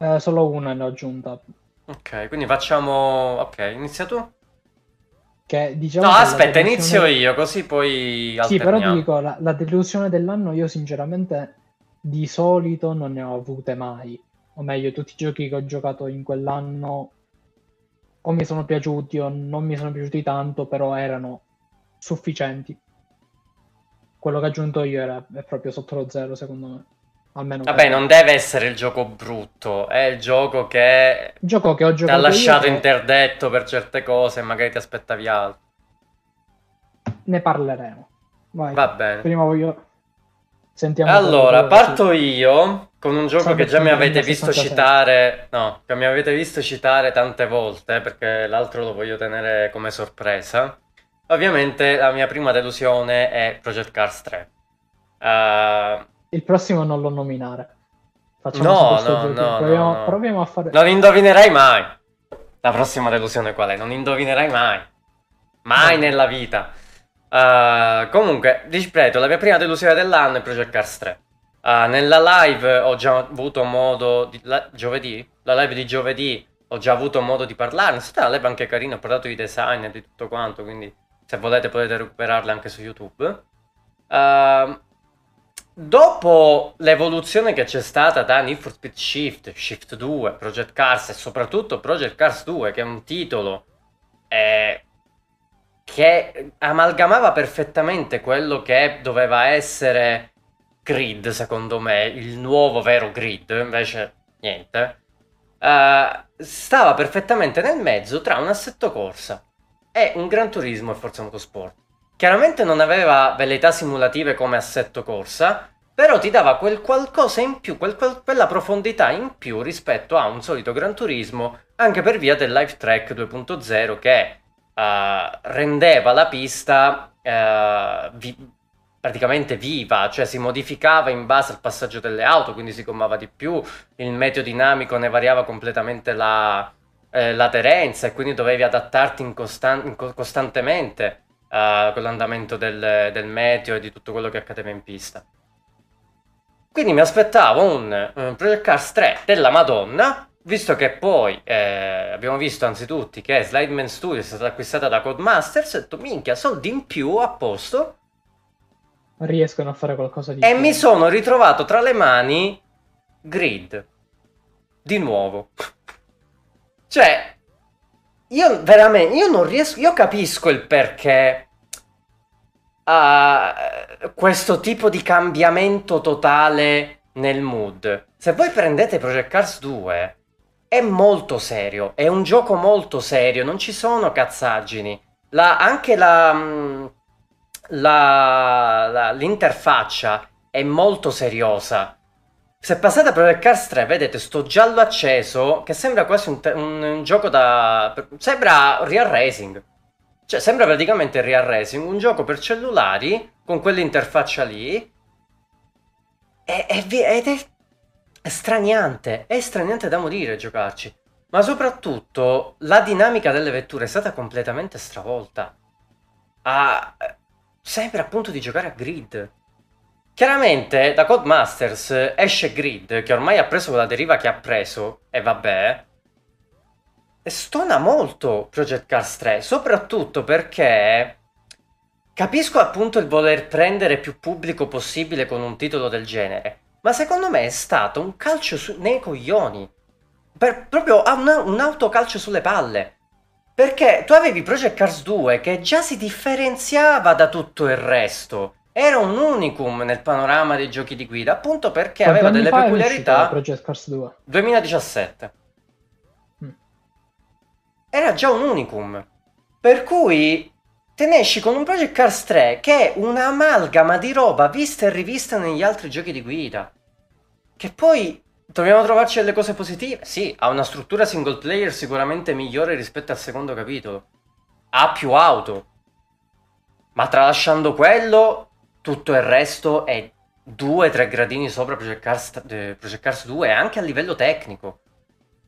Eh, solo una ne ho aggiunta. Ok, quindi facciamo... Ok, inizia tu? Che, diciamo, no, aspetta, delusione... inizio io, così poi alterniamo. Sì, però ti dico, la, la delusione dell'anno io sinceramente di solito non ne ho avute mai. O meglio, tutti i giochi che ho giocato in quell'anno o mi sono piaciuti o non mi sono piaciuti tanto, però erano sufficienti. Quello che ho aggiunto io era, è proprio sotto lo zero, secondo me. Almeno vabbè, per... non deve essere il gioco brutto, è il gioco che, il gioco che ho giocato ti ha lasciato io, interdetto per certe cose e magari ti aspettavi altro. Ne parleremo. Vai. Va bene. Prima voglio... Sentiamo allora, parto sì. io con un gioco che già mi avete visto citare... No, che mi avete visto citare tante volte, perché l'altro lo voglio tenere come sorpresa. Ovviamente la mia prima delusione è Project Cars tre. Ehm... Uh... Il prossimo non lo nominare. Facciamo no, no, no, proviamo, no, no. Proviamo a fare... Non indovinerai mai. La prossima delusione qual è? Non indovinerai mai. Mai no. nella vita. Uh, comunque, ripeto, la mia prima delusione dell'anno è Project Cars tre. Uh, nella live ho già avuto modo... Di... La... Giovedì? La live di giovedì ho già avuto modo di parlarne. È stata una live anche carina, ho parlato di design e di tutto quanto, quindi se volete potete recuperarla anche su YouTube. Ehm... Uh, Dopo l'evoluzione che c'è stata da Need for Speed Shift, Shift due, Project Cars e soprattutto Project Cars due, che è un titolo eh, che amalgamava perfettamente quello che doveva essere Grid, secondo me, il nuovo vero Grid, invece niente, eh, stava perfettamente nel mezzo tra un assetto corsa e un Gran Turismo e Forza Motorsport. Chiaramente non aveva velleità simulative come assetto corsa, però ti dava quel qualcosa in più, quel, quel, quella profondità in più rispetto a un solito Gran Turismo, anche per via del Live Track due punto zero che uh, rendeva la pista uh, vi praticamente viva, cioè si modificava in base al passaggio delle auto, quindi si gommava di più, il meteo dinamico ne variava completamente la, eh, la terenza e quindi dovevi adattarti in constan- in co- costantemente. Uh, con l'andamento del, del meteo e di tutto quello che accadeva in pista. Quindi mi aspettavo un, un Project Cars tre della Madonna, visto che poi eh, abbiamo visto anzitutto che Slideman Studios è stata acquistata da Codemasters, ho detto minchia, soldi in più a posto, riescono a fare qualcosa di e più. Mi sono ritrovato tra le mani Grid di nuovo. Cioè io veramente, io non riesco, io capisco il perché uh, questo tipo di cambiamento totale nel mood. Se voi prendete Project Cars due, è molto serio, è un gioco molto serio, non ci sono cazzaggini. La, anche la, la, la l'interfaccia è molto seriosa. Se passate per Project Cars tre, vedete sto giallo acceso che sembra quasi un, te- un, un gioco da... Sembra Real Racing. Cioè, sembra praticamente Real Racing, un gioco per cellulari, con quell'interfaccia lì. E, e, ed è, è straniante, è straniante da morire giocarci. Ma soprattutto, la dinamica delle vetture è stata completamente stravolta. Ah, sembra appunto di giocare a Grid. Chiaramente da Codemasters esce Grid, che ormai ha preso la deriva che ha preso, e vabbè, e stona molto Project Cars tre, soprattutto perché capisco appunto il voler prendere più pubblico possibile con un titolo del genere, ma secondo me è stato un calcio su- nei coglioni, per- proprio a una- un autocalcio sulle palle, perché tu avevi Project Cars due che già si differenziava da tutto il resto. Era un unicum nel panorama dei giochi di guida, appunto perché quanti aveva delle peculiarità. Project Cars due? duemiladiciassette. Mm. Era già un unicum. Per cui te ne esci con un Project Cars tre che è un'amalgama di roba vista e rivista negli altri giochi di guida. Che poi dobbiamo trovarci delle cose positive. Sì, ha una struttura single player sicuramente migliore rispetto al secondo capitolo. Ha più auto. Ma tralasciando quello... Tutto il resto è due tre gradini sopra Project Cars, eh, Project Cars due, anche a livello tecnico.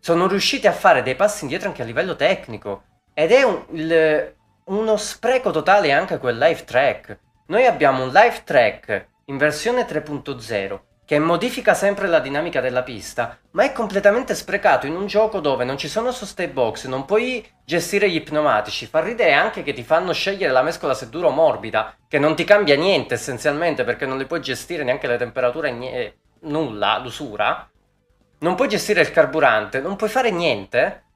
sono riusciti a fare dei passi indietro anche a livello tecnico, ed è un, il, uno spreco totale anche quel live track. Noi abbiamo un live track in versione tre punto zero che modifica sempre la dinamica della pista, ma è completamente sprecato in un gioco dove non ci sono soste box, non puoi gestire gli pneumatici. Fa ridere anche che ti fanno scegliere la mescola se dura o morbida, che non ti cambia niente essenzialmente, perché non le puoi gestire neanche le temperature, n- nulla, l'usura. Non puoi gestire il carburante, non puoi fare niente.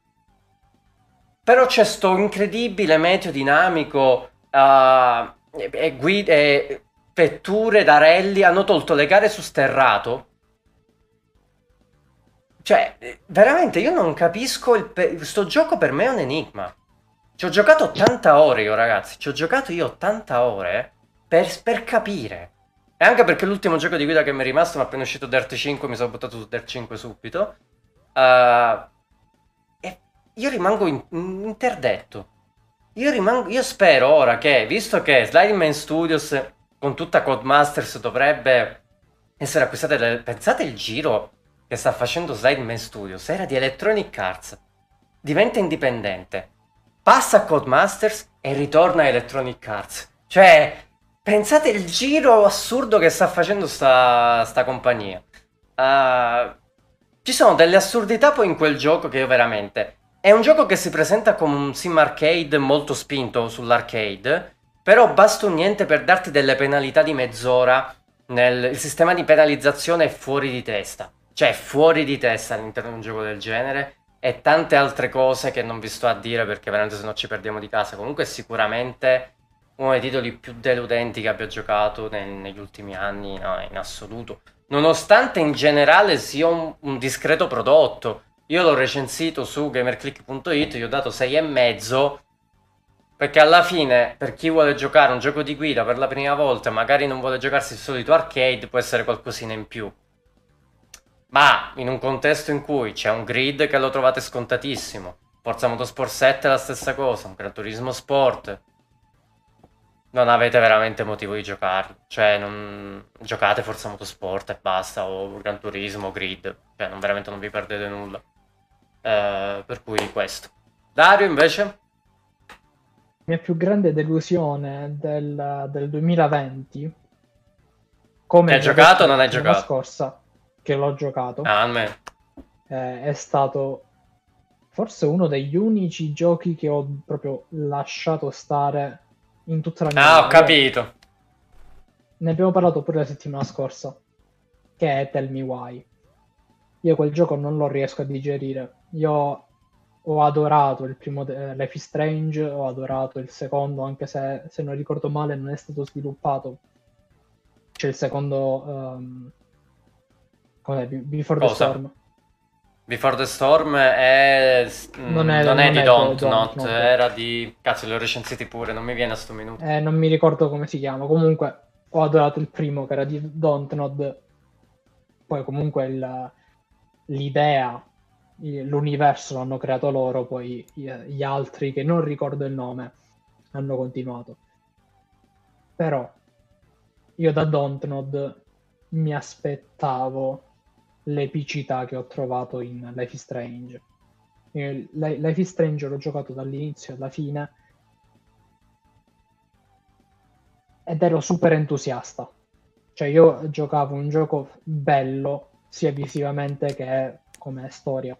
Però c'è sto incredibile meteo dinamico, uh, e, e guida... E, vetture da rally, hanno tolto le gare su sterrato. Cioè, veramente io non capisco il pe- sto gioco per me è un enigma. Ci ho giocato ottanta ore io, ragazzi. Ci ho giocato io ottanta ore per, per capire. E anche perché l'ultimo gioco di guida che mi è rimasto, ma appena uscito Dirt cinque, mi sono buttato su Dirt cinque subito. Uh, e io rimango in- interdetto. Io rimango. Io spero ora che, visto che Sliding Man Studios con tutta Codemasters dovrebbe essere acquistata. Le... Pensate il giro che sta facendo Slide Man Studios. Era di Electronic Arts, diventa indipendente, passa a Codemasters e ritorna a Electronic Arts. Cioè, pensate il giro assurdo che sta facendo sta, sta compagnia. Uh, ci sono delle assurdità poi in quel gioco che io veramente... È un gioco che si presenta come un sim arcade molto spinto sull'arcade, però basta un niente per darti delle penalità di mezz'ora. Nel... Il sistema di penalizzazione è fuori di testa. Cioè, è fuori di testa all'interno di un gioco del genere. E tante altre cose che non vi sto a dire, perché veramente se no ci perdiamo di casa. Comunque è sicuramente uno dei titoli più deludenti che abbia giocato nel... negli ultimi anni, no, in assoluto. Nonostante in generale sia un, un discreto prodotto. Io l'ho recensito su gamerclick punto it, gli ho dato sei e mezzo. Perché alla fine, per chi vuole giocare un gioco di guida per la prima volta, magari non vuole giocarsi il solito arcade, può essere qualcosina in più. Ma in un contesto in cui c'è un Grid che lo trovate scontatissimo, Forza Motorsport sette è la stessa cosa, un Gran Turismo Sport, non avete veramente motivo di giocarlo. Cioè, non... giocate Forza Motorsport e basta, o Gran Turismo, o Grid. Cioè, non, veramente non vi perdete nulla. Eh, per cui questo. Dario, invece... mia più grande delusione del, del duemilaventi, come hai giocato o non hai giocato? La scorsa che l'ho giocato, ah, eh, è stato forse uno degli unici giochi che ho proprio lasciato stare in tutta la mia vita. Ah, ho capito. Ne abbiamo parlato pure la settimana scorsa, che è Tell Me Why. Io quel gioco non lo riesco a digerire. Io ho adorato il primo de- Life is Strange, ho adorato il secondo, anche se, se non ricordo male, non è stato sviluppato. C'è il secondo... Um, com'è? Before the Cosa? Storm. Before the Storm è... Non è, non non è, non è di Don't, Don't Not, Not, era di... Cazzo, li ho recensiti pure, non mi viene a sto minuto. Eh, non mi ricordo come si chiama, comunque ho adorato il primo che era di Don't Not. Poi comunque il, l'idea... l'universo l'hanno creato loro, poi gli altri che non ricordo il nome hanno continuato. Però io da Dontnod mi aspettavo l'epicità che ho trovato in Life is Strange. Io Life is Strange l'ho giocato dall'inizio alla fine ed ero super entusiasta. Cioè, io giocavo un gioco bello sia visivamente che come storia,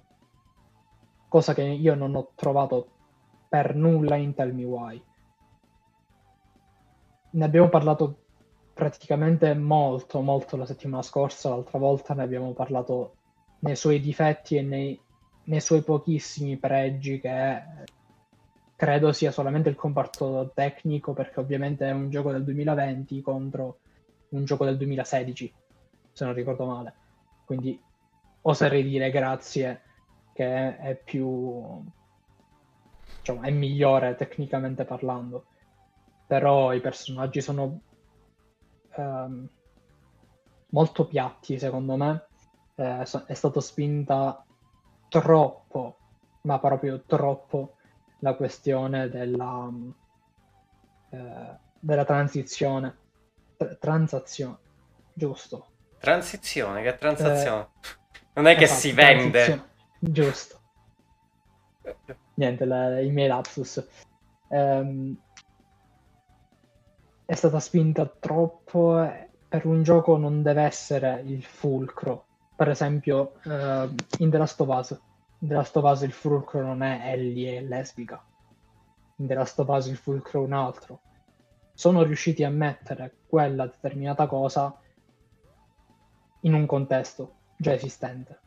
cosa che io non ho trovato per nulla in Tell Me Why. Ne abbiamo parlato praticamente molto molto la settimana scorsa, l'altra volta ne abbiamo parlato nei suoi difetti e nei, nei suoi pochissimi pregi, che credo sia solamente il comparto tecnico, perché ovviamente è un gioco del duemilaventi contro un gioco del duemilasedici, se non ricordo male, quindi oserei dire grazie che è più, diciamo, è migliore tecnicamente parlando, però i personaggi sono ehm, molto piatti secondo me. Eh, so- è stata spinta troppo, ma proprio troppo, la questione della eh, della transizione Tr- transazione giusto transizione che transazione eh, Non è che esatto, si vende. Giusto. Niente, la, il mio lapsus. Um, è stata spinta troppo. Per un gioco non deve essere il fulcro. Per esempio, uh, in The Last of Us. In The Last of Us il fulcro non è Ellie è lesbica. In The Last of Us il fulcro è un altro. Sono riusciti a mettere quella determinata cosa in un contesto già esistente.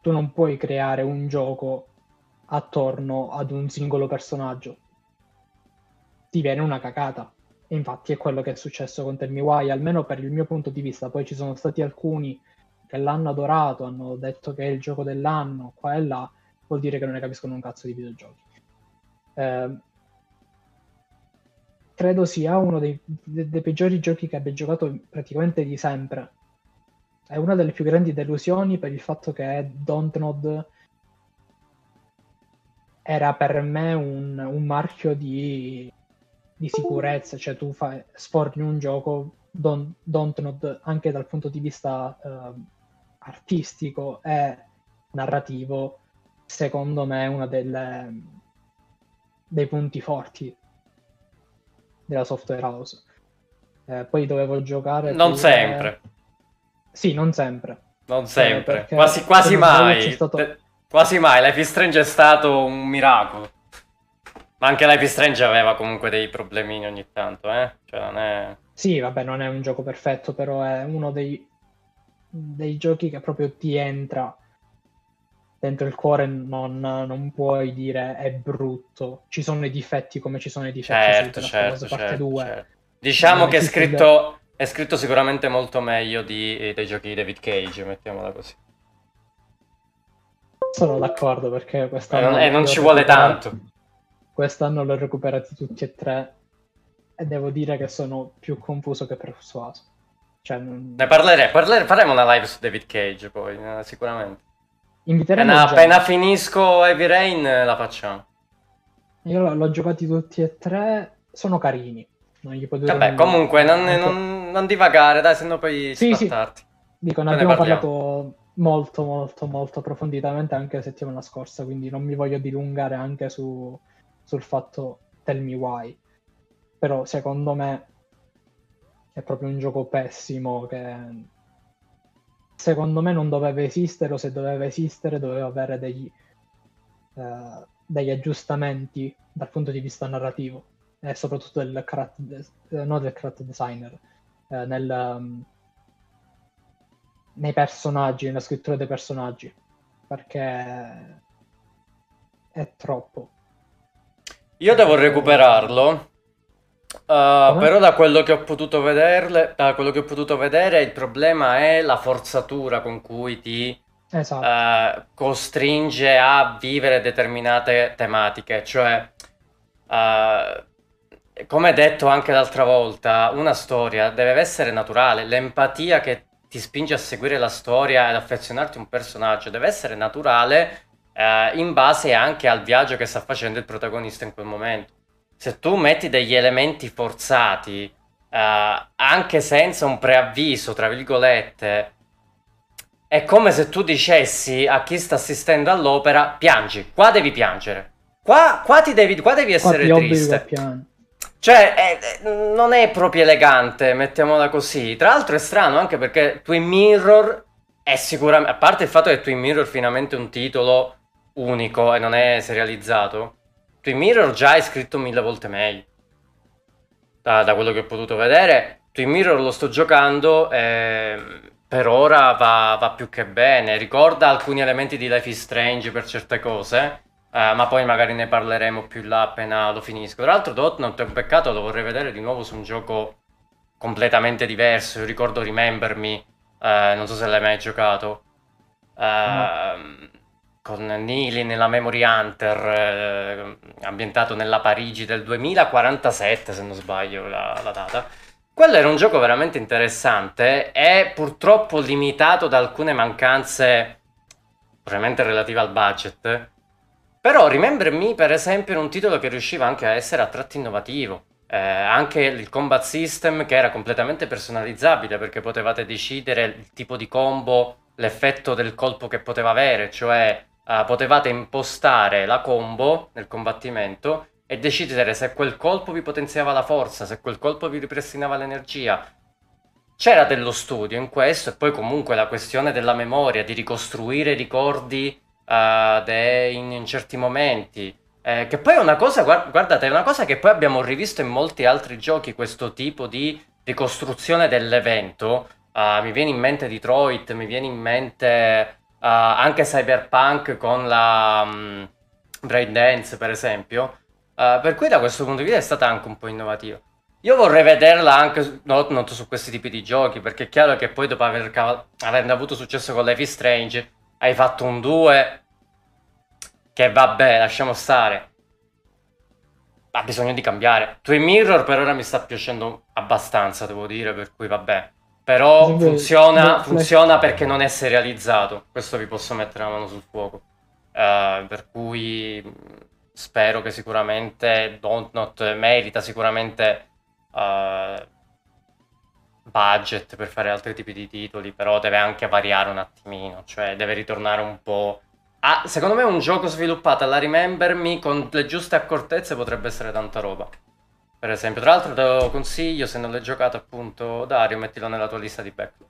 Tu non puoi creare un gioco attorno ad un singolo personaggio. Ti viene una cacata. E infatti è quello che è successo con Tell Me Why, almeno per il mio punto di vista. Poi ci sono stati alcuni che l'hanno adorato, hanno detto che è il gioco dell'anno, qua e là. Vuol dire che non ne capiscono un cazzo di videogiochi. Eh, credo sia uno dei, dei, dei peggiori giochi che abbia giocato praticamente di sempre. È una delle più grandi delusioni per il fatto che Dontnod era per me un, un marchio di, di sicurezza. Cioè tu fai, sforni un gioco, Don, Dontnod, anche dal punto di vista eh, artistico e narrativo, secondo me è uno dei punti forti della Software House. Eh, poi dovevo giocare... Non pure... sempre. Sì, non sempre. Non sempre, eh, quasi, quasi mai. Stato... Quasi mai, Life is Strange è stato un miracolo. Ma anche Life is Strange aveva comunque dei problemini ogni tanto, eh? Cioè non è... Sì, vabbè, non è un gioco perfetto, però è uno dei, dei giochi che proprio ti entra dentro il cuore, non, non puoi dire è brutto. Ci sono i difetti come ci sono i difetti. Certo, certo, parte certo, due. Certo. Diciamo non che è scritto... Il... È scritto sicuramente molto meglio di, dei giochi di David Cage, mettiamola così. Sono d'accordo, perché quest'anno... Eh, non ci vuole tanto. Quest'anno l'ho recuperato tutti e tre e devo dire che sono più confuso che persuaso. Cioè, non... Ne parleremo, parlere, faremo una live su David Cage poi, eh, sicuramente. Inviteremo appena, appena finisco Heavy Rain la facciamo. Io l'ho giocati tutti e tre, sono carini. Non gli può dire Vabbè, nulla. Comunque non... non... Non divagare, dai, sennò poi sì, sì. Dico, ne, ne abbiamo parlato molto, molto, molto approfonditamente anche settimana scorsa, quindi non mi voglio dilungare anche su, sul fatto Tell Me Why. Però secondo me è proprio un gioco pessimo che secondo me non doveva esistere, o se doveva esistere doveva avere degli, eh, degli aggiustamenti dal punto di vista narrativo e soprattutto del character, no, del character designer. Nel, um, nei personaggi, nella scrittura dei personaggi, perché è troppo. Io devo recuperarlo, uh, però da quello che ho potuto vederle, da quello che ho potuto vedere, il problema è la forzatura con cui ti esatto. uh, costringe a vivere determinate tematiche, cioè uh, come detto anche l'altra volta, una storia deve essere naturale. L'empatia che ti spinge a seguire la storia ed affezionarti a un personaggio deve essere naturale, eh, in base anche al viaggio che sta facendo il protagonista in quel momento. Se tu metti degli elementi forzati, eh, anche senza un preavviso, tra virgolette, è come se tu dicessi a chi sta assistendo all'opera: piangi, qua devi piangere, qua, qua, ti devi, qua devi essere qua triste. Cioè, è, è, non è proprio elegante, mettiamola così. Tra l'altro è strano anche perché Twin Mirror è sicuramente... A parte il fatto che Twin Mirror è finalmente un titolo unico e non è serializzato, Twin Mirror già è scritto mille volte meglio. Da, da quello che ho potuto vedere, Twin Mirror lo sto giocando e per ora va, va più che bene. Ricorda alcuni elementi di Life is Strange per certe cose. Uh, ma poi magari ne parleremo più là appena lo finisco. Tra l'altro Dontnod è un peccato, lo vorrei vedere di nuovo su un gioco completamente diverso. Io ricordo Remember Me, uh, non so se l'hai mai giocato, uh, no. Con Neely nella Memory Hunter, uh, ambientato nella Parigi del duemilaquarantasette, se non sbaglio la, la data. Quello era un gioco veramente interessante e purtroppo limitato da alcune mancanze ovviamente relative al budget. Però Remember Me, per esempio, era un titolo che riusciva anche a essere a tratti innovativo. Eh, anche il combat system, che era completamente personalizzabile, perché potevate decidere il tipo di combo, l'effetto del colpo che poteva avere, cioè eh, potevate impostare la combo nel combattimento e decidere se quel colpo vi potenziava la forza, se quel colpo vi ripristinava l'energia. C'era dello studio in questo, e poi comunque la questione della memoria, di ricostruire i ricordi eh, de- in, in certi momenti. Eh, che poi è una cosa, guardate, è una cosa che poi abbiamo rivisto in molti altri giochi, questo tipo di ricostruzione dell'evento. Uh, mi viene in mente Detroit, mi viene in mente uh, anche Cyberpunk con la um, Breakdance, per esempio. Uh, per cui da questo punto di vista è stata anche un po' innovativa. Io vorrei vederla anche not, not su questi tipi di giochi, perché è chiaro che poi dopo aver cav- averne avuto successo con Life is Strange, hai fatto un due... che vabbè, lasciamo stare. Ha bisogno di cambiare. Twin Mirror per ora mi sta piacendo abbastanza, devo dire, per cui vabbè. Però funziona, funziona perché non è serializzato. Questo vi posso mettere la mano sul fuoco. Uh, per cui spero che sicuramente Dontnod merita sicuramente uh, budget per fare altri tipi di titoli, però deve anche variare un attimino, cioè deve ritornare un po'... Ah, secondo me un gioco sviluppato alla Remember Me con le giuste accortezze potrebbe essere tanta roba. Per esempio, tra l'altro te lo consiglio, se non l'hai giocato appunto, Dario, mettilo nella tua lista di backlog.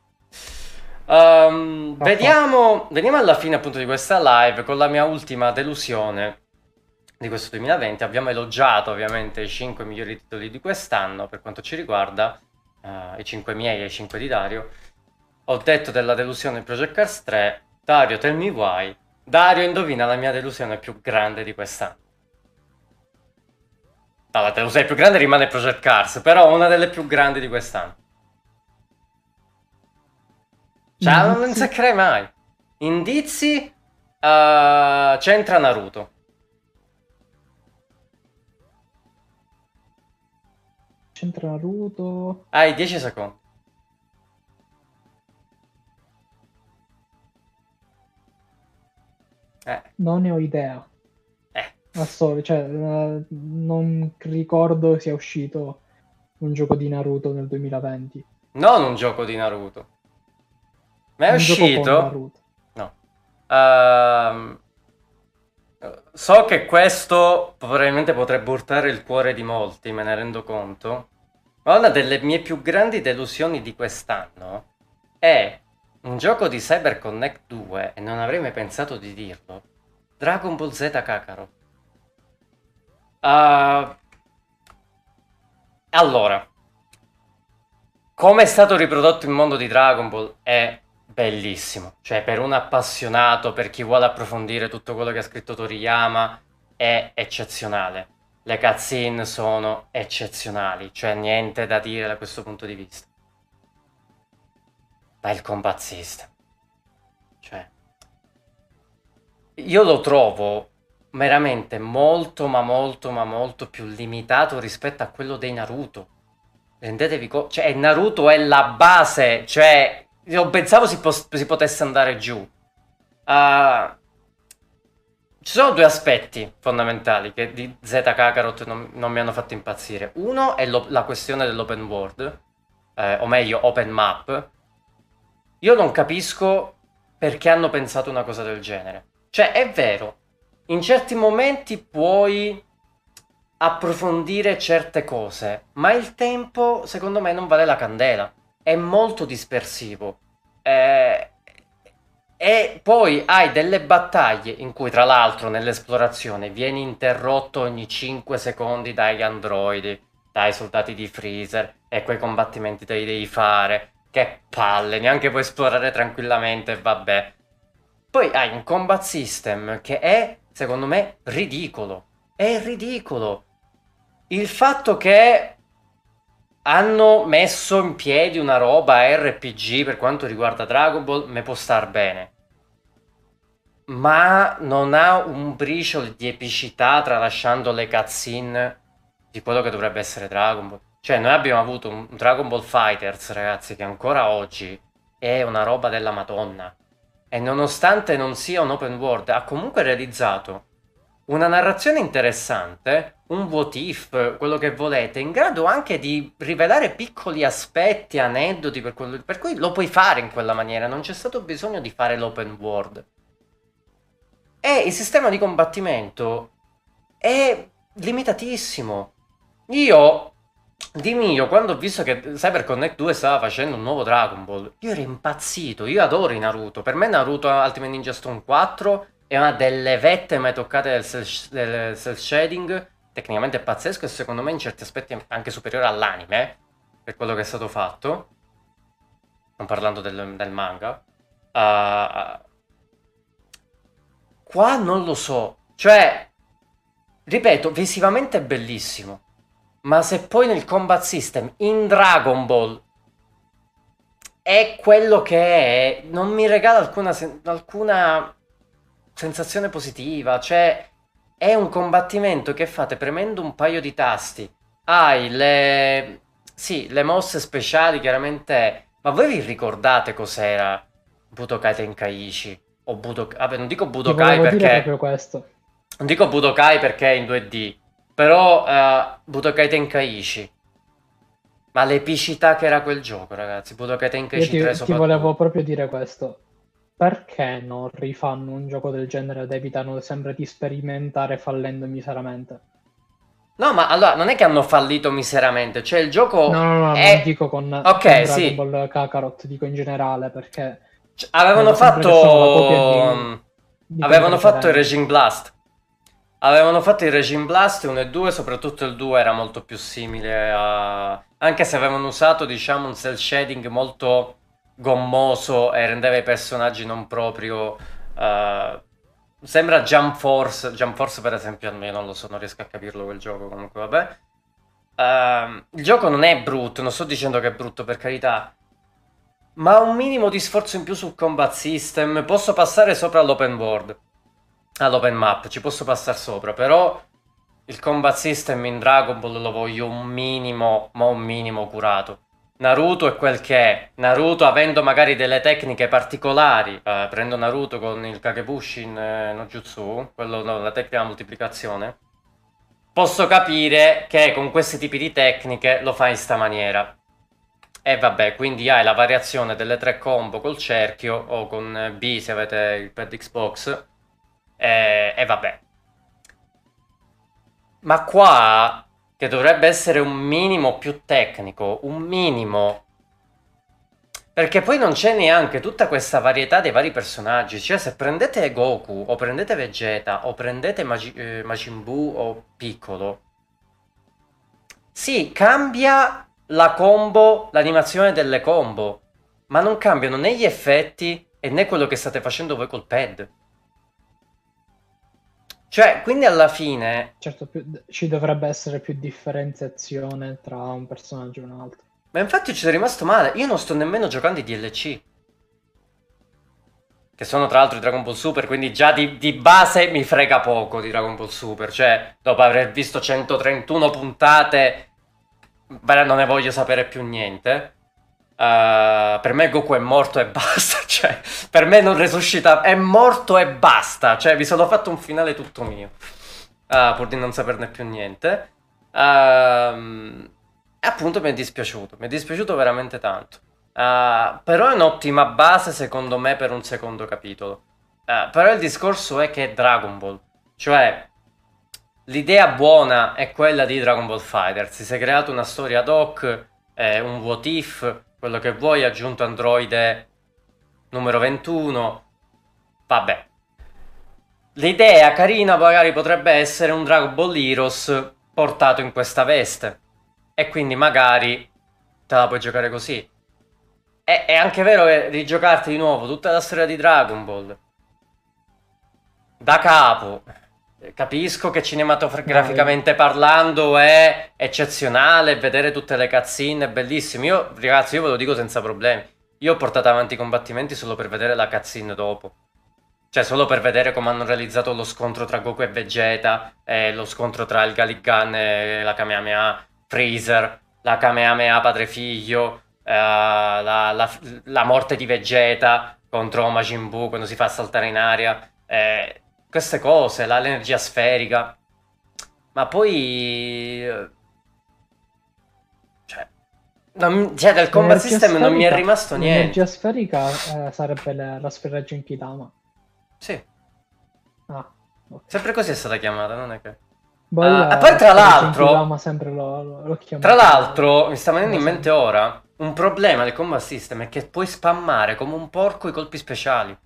Um, okay. Vediamo, veniamo alla fine appunto di questa live con la mia ultima delusione di questo duemilaventi. Abbiamo elogiato ovviamente i cinque migliori titoli di quest'anno per quanto ci riguarda, uh, i cinque miei e i cinque di Dario. Ho detto della delusione di Project Cars tre, Dario Tell Me Why. Dario, indovina la mia delusione più grande di quest'anno. No, la delusione più grande rimane Project Cars, però una delle più grandi di quest'anno. Cioè, Indizi. Non sacrei mai. Indizi, uh, c'entra Naruto. C'entra Naruto... Hai dieci secondi. Eh. Non ne ho idea, eh. Assol- cioè, uh, non ricordo sia uscito un gioco di Naruto nel duemilaventi. Non un gioco di Naruto, ma è un uscito Naruto. No. Uh, so che questo probabilmente potrebbe urtare il cuore di molti, me ne rendo conto, ma una delle mie più grandi delusioni di quest'anno è un gioco di Cyberconnect due, e non avrei mai pensato di dirlo, Dragon Ball Z Kakarot. Uh, allora, come è stato riprodotto il mondo di Dragon Ball è bellissimo, cioè per un appassionato, per chi vuole approfondire tutto quello che ha scritto Toriyama, è eccezionale. Le cutscene sono eccezionali, cioè niente da dire da questo punto di vista. Ma il combat system, cioè io lo trovo veramente molto ma molto ma molto più limitato rispetto a quello dei Naruto. Rendetevi conto, cioè Naruto è la base, cioè io pensavo si, po- si potesse andare giù. Uh, ci sono due aspetti fondamentali che di Z Kakarot non, non mi hanno fatto impazzire. Uno è lo- la questione dell'open world, eh, o meglio open map. Io non capisco perché hanno pensato una cosa del genere. Cioè, è vero, in certi momenti puoi approfondire certe cose, ma il tempo, secondo me, non vale la candela. È molto dispersivo. Eh, e poi hai delle battaglie in cui, tra l'altro, nell'esplorazione vieni interrotto ogni cinque secondi dagli androidi, dai soldati di Freezer, e quei combattimenti te li devi fare. Che palle, neanche puoi esplorare tranquillamente, vabbè. Poi hai un combat system che è, secondo me, ridicolo. È ridicolo. Il fatto che hanno messo in piedi una roba R P G per quanto riguarda Dragon Ball me può star bene. Ma non ha un briciolo di epicità, tralasciando le cutscene di quello che dovrebbe essere Dragon Ball. Cioè, noi abbiamo avuto un Dragon Ball Fighters, ragazzi, che ancora oggi è una roba della Madonna. E nonostante non sia un open world, ha comunque realizzato una narrazione interessante, un what if, quello che volete, in grado anche di rivelare piccoli aspetti, aneddoti, per, quello, per cui lo puoi fare in quella maniera, non c'è stato bisogno di fare l'open world. E il sistema di combattimento è limitatissimo. Io, di mio, quando ho visto che Cyberconnect due stava facendo un nuovo Dragon Ball, io ero impazzito, io adoro i Naruto, per me Naruto Ultimate Ninja Storm quattro è una delle vette mai toccate del cel shading, tecnicamente è pazzesco e secondo me in certi aspetti è anche superiore all'anime, per quello che è stato fatto, non parlando del, del manga. Uh, qua non lo so, cioè, ripeto, visivamente è bellissimo, ma se poi nel combat system in Dragon Ball è quello che è, non mi regala alcuna, sen alcuna sensazione positiva. Cioè, è un combattimento che fate premendo un paio di tasti. Hai le, sì, le mosse speciali, chiaramente. Ma voi vi ricordate cos'era Budokai Tenkaichi? O Budokai... Vabbè, non dico Budokai perché... Dire proprio questo. Non dico Budokai perché è in due D, però uh, Budokai Tenkaichi. Ma l'epicità che era quel gioco, ragazzi. Budokai Tenkaichi Io ti, tre soprattutto. Ti volevo proprio dire questo. Perché non rifanno un gioco del genere ed evitano sempre di sperimentare fallendo miseramente? No, ma allora, non è che hanno fallito miseramente, cioè il gioco... No, no, no, è... non dico con, okay, con sì. Dragon Ball Kakarot, dico in generale, perché... Cioè, avevano fatto... Di, di avevano fatto il Raging Blast. Avevano fatto il Raging Blast uno e due, soprattutto il due era molto più simile a... Anche se avevano usato, diciamo, un cel shading molto gommoso e rendeva i personaggi non proprio... Uh... Sembra Jump Force, Jump Force per esempio, almeno non lo so, non riesco a capirlo quel gioco, comunque vabbè. Uh... Il gioco non è brutto, non sto dicendo che è brutto, per carità. Ma un minimo di sforzo in più sul combat system, posso passare sopra all'open world. All'open map, ci posso passare sopra, però il combat system in Dragon Ball lo voglio un minimo, ma un minimo curato. Naruto è quel che è. Naruto, avendo magari delle tecniche particolari, eh, prendo Naruto con il Kakebushin eh, no Jutsu, quello, no, la tecnica della moltiplicazione, posso capire che con questi tipi di tecniche lo fai in sta maniera. E vabbè, quindi hai la variazione delle tre combo col cerchio o con B se avete il pad Xbox. E, e vabbè, ma qua che dovrebbe essere un minimo più tecnico, un minimo, perché poi non c'è neanche tutta questa varietà dei vari personaggi. Cioè, se prendete Goku o prendete Vegeta o prendete Magi eh, Majin Buu o Piccolo, sì, cambia la combo, l'animazione delle combo, ma non cambiano né gli effetti e né quello che state facendo voi col pad. Cioè, quindi alla fine... Certo, più, ci dovrebbe essere più differenziazione tra un personaggio e un altro. Ma infatti ci sono rimasto male. Io non sto nemmeno giocando i D L C. Che sono tra l'altro i Dragon Ball Super, quindi già di, di base mi frega poco di Dragon Ball Super. Cioè, dopo aver visto centotrentuno puntate, beh, non ne voglio sapere più niente. Uh, per me Goku è morto e basta, cioè, per me non resuscita, è morto e basta, cioè vi sono fatto un finale tutto mio, uh, pur di non saperne più niente. Uh, e appunto mi è dispiaciuto, mi è dispiaciuto veramente tanto, uh, però è un'ottima base secondo me per un secondo capitolo. Uh, però il discorso è che è Dragon Ball, cioè l'idea buona è quella di Dragon Ball Fighter, si è creata una storia ad hoc, eh, un what if, quello che vuoi, aggiunto androide numero ventuno, vabbè. L'idea carina magari potrebbe essere un Dragon Ball Heroes portato in questa veste. E quindi magari te la puoi giocare così. È, è anche vero che rigiocarti di nuovo tutta la storia di Dragon Ball da capo. Capisco che cinematograficamente parlando è eccezionale, vedere tutte le cutscene è bellissimo. Io, ragazzi, io ve lo dico senza problemi. Io ho portato avanti i combattimenti solo per vedere la cutscene dopo. Cioè, solo per vedere come hanno realizzato lo scontro tra Goku e Vegeta, e lo scontro tra il Galligan e la Kamehameha, Freezer, la Kamehameha padre figlio, eh, la, la, la morte di Vegeta contro Majin Buu quando si fa saltare in aria. Eh, queste cose, la, l'energia sferica, ma poi... Non, cioè del combat system sferica, non mi è rimasto niente. L'energia sferica eh, sarebbe la, la sfera Genkidama. Sì. Ah, okay. Sempre così è stata chiamata, non è che... Boh, uh, e poi tra l'altro... sempre lo, lo, lo tra l'altro, mi sta venendo in mente ora, un problema del combat system è che puoi spammare come un porco i colpi speciali.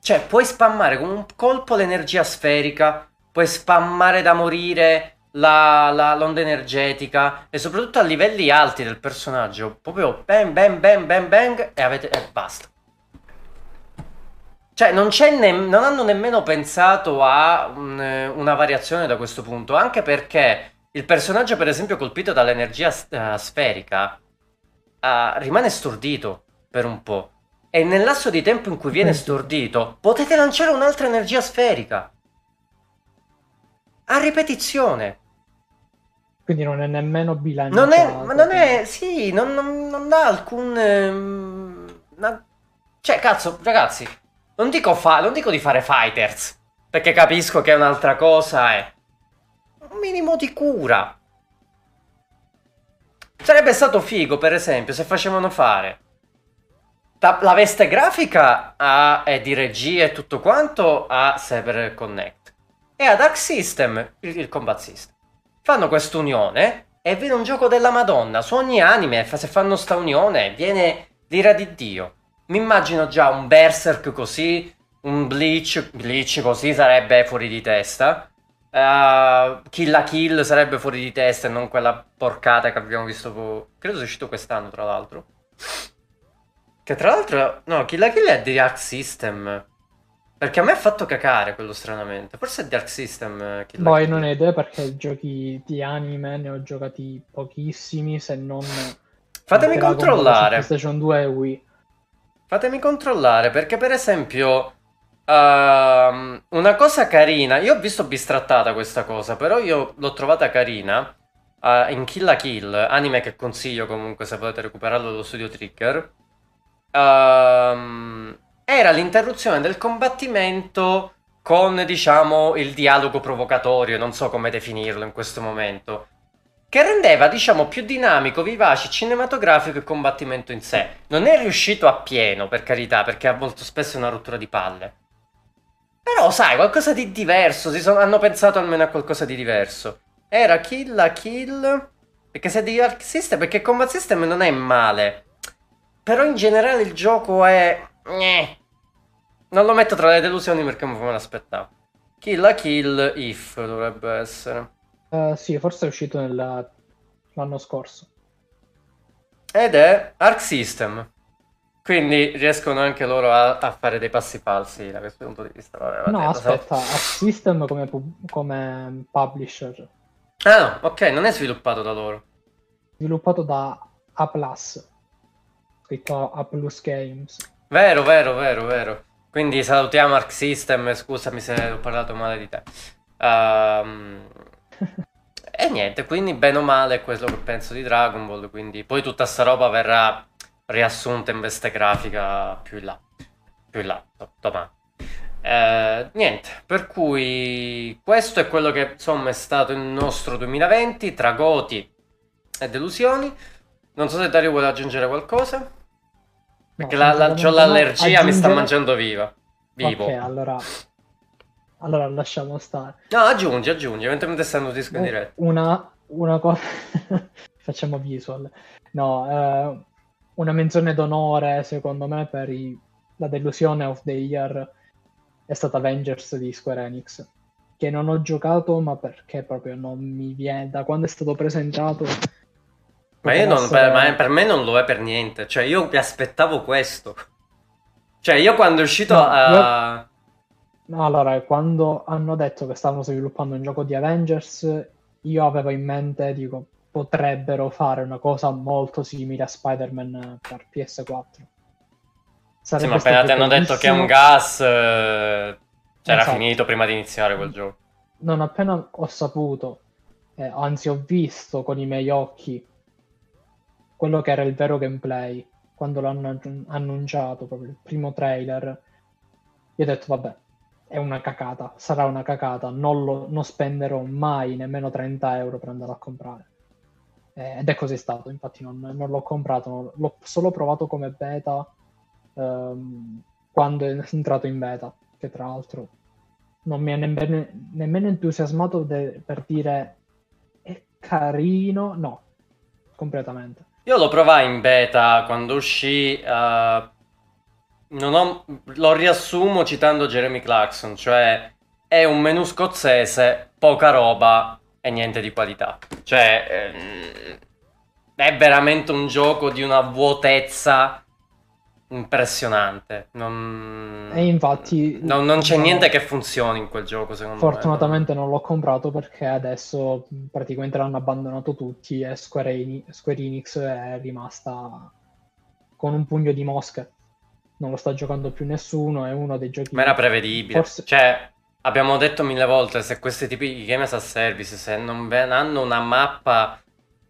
Cioè, puoi spammare come un colpo l'energia sferica, puoi spammare da morire... La, la, l'onda energetica, e soprattutto a livelli alti del personaggio, proprio bang bang bang bang bang e, avete, e basta. Cioè non, c'è ne, non hanno nemmeno pensato a un, una variazione da questo punto, anche perché il personaggio per esempio colpito dall'energia uh, sferica uh, rimane stordito per un po', e nel lasso di tempo in cui viene stordito potete lanciare un'altra energia sferica a ripetizione. Quindi non è nemmeno bilanciato. Non è, ma non è, sì, non, non, non dà alcun... Ehm, na, cioè, cazzo, ragazzi, non dico, fa, non dico di fare fighters, perché capisco che è un'altra cosa, è... Eh. Un minimo di cura. Sarebbe stato figo, per esempio, se facevano fare ta, la veste grafica a, eh, di regia e tutto quanto a CyberConnect e ad Arc System, il, il combat system. Fanno quest'unione e viene un gioco della Madonna. Su ogni anime, se fanno sta unione, viene l'ira di Dio. Mi immagino già un Berserk così, un Bleach, Bleach così sarebbe fuori di testa. Uh, Kill la Kill sarebbe fuori di testa e non quella porcata che abbiamo visto. Po Credo sia uscito quest'anno, tra l'altro. Che tra l'altro, no, Kill la Kill è di Arc System. Perché a me ha fatto cacare quello stranamente. Forse è Dark System. Kill Boh, Kill. Non ho idea perché giochi di anime ne ho giocati pochissimi, se non... Fatemi controllare. PlayStation due e Wii. Fatemi controllare, perché per esempio... Uh, una cosa carina... Io ho visto bistrattata questa cosa, però io l'ho trovata carina. Uh, in Kill la Kill, anime che consiglio comunque se volete recuperarlo dallo studio Trigger. Ehm... Uh, Era l'interruzione del combattimento con, diciamo, il dialogo provocatorio, non so come definirlo in questo momento, che rendeva, diciamo, più dinamico, vivace, cinematografico il combattimento in sé. Non è riuscito a pieno, per carità, perché ha molto spesso una rottura di palle. Però, sai, qualcosa di diverso, si sono, hanno pensato almeno a qualcosa di diverso. Era Kill la Kill, perché se è di Arc System, perché Combat System non è male. Però in generale il gioco è... Non lo metto tra le delusioni perché non me l'aspettavo. Kill la Kill If dovrebbe essere. Uh, sì, forse è uscito nella... l'anno scorso. Ed è Arc System. Quindi riescono anche loro a, a fare dei passi falsi da questo punto di vista. Vabbè, no, aspetta, Arc System come, come publisher. Ah, no, ok, non è sviluppato da loro. Sviluppato da A+. Scritto A+ Games. Vero, vero, vero, vero. Quindi salutiamo Arc System, scusami se ho parlato male di te. Um, e niente, quindi bene o male è quello che penso di Dragon Ball, quindi poi tutta sta roba verrà riassunta in veste grafica più in là, più in là, domani. Uh, niente, per cui questo è quello che insomma è stato il nostro duemilaventi, tra goti e delusioni. Non so se Dario vuole aggiungere qualcosa. Perché no, la, la, ho l'allergia, aggiungere... mi sta mangiando viva. Vivo. Ok, allora... Allora lasciamo stare. No, aggiungi, aggiungi, mentre stanno disco in diretta. Una, una cosa... Facciamo visual. No, eh, una menzione d'onore, secondo me, per i... la delusione of the year è stata Avengers di Square Enix. Che non ho giocato, ma perché proprio non mi viene... Da quando è stato presentato... Ma, io non, per, ma per me non lo è per niente. Cioè io mi aspettavo questo. Cioè io quando è uscito no, uh... io... no, allora quando hanno detto che stavano sviluppando un gioco di Avengers, io avevo in mente, dico, potrebbero fare una cosa molto simile a Spider-Man per P S quattro. Sarebbe sì, ma appena ti hanno detto che è un gas, eh, c'era esatto. Finito prima di iniziare quel gioco. Non appena ho saputo, eh, anzi ho visto con i miei occhi quello che era il vero gameplay, quando l'hanno annunciato, proprio il primo trailer, io ho detto vabbè, è una cacata, sarà una cacata, non, lo, non spenderò mai nemmeno trenta euro per andare a comprare. Eh, ed è così stato, infatti non, non l'ho comprato, non, l'ho solo provato come beta ehm, quando è entrato in beta, che tra l'altro non mi ha nemmeno, nemmeno entusiasmato de, per dire è carino, no, completamente. Io lo provai in beta quando uscì, uh... Non ho, lo riassumo citando Jeremy Clarkson, cioè è un menù scozzese, poca roba e niente di qualità. Cioè è veramente un gioco di una vuotezza impressionante. Non, e infatti non, non c'è no, niente che funzioni in quel gioco, secondo fortunatamente me. Fortunatamente non l'ho comprato perché adesso praticamente l'hanno abbandonato tutti e Square Enix, Square Enix è rimasta con un pugno di mosche. Non lo sta giocando più nessuno, è uno dei giochi... Ma era prevedibile, forse... cioè abbiamo detto mille volte, se questi tipi di game as a service, se non hanno una mappa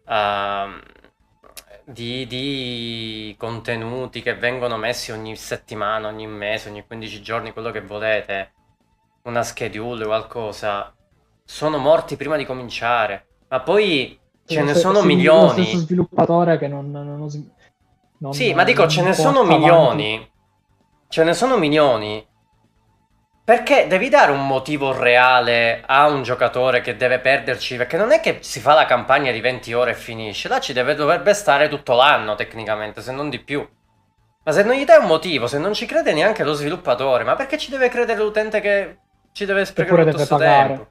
uh, di, di contenuti che vengono messi ogni settimana, ogni mese, ogni quindici giorni, quello che volete, una schedule o qualcosa, sono morti prima di cominciare, ma poi se ce ne se, sono milioni. Lo stesso sviluppatore che non... non, non... non sì, ma dico, ce ne sono milioni. Avanti. Ce ne sono milioni, perché devi dare un motivo reale a un giocatore che deve perderci, perché non è che si fa la campagna di venti ore e finisce, là ci deve, dovrebbe stare tutto l'anno tecnicamente, se non di più. Ma se non gli dai un motivo, se non ci crede neanche lo sviluppatore, ma perché ci deve credere l'utente che ci deve sprecare tutto questo tempo?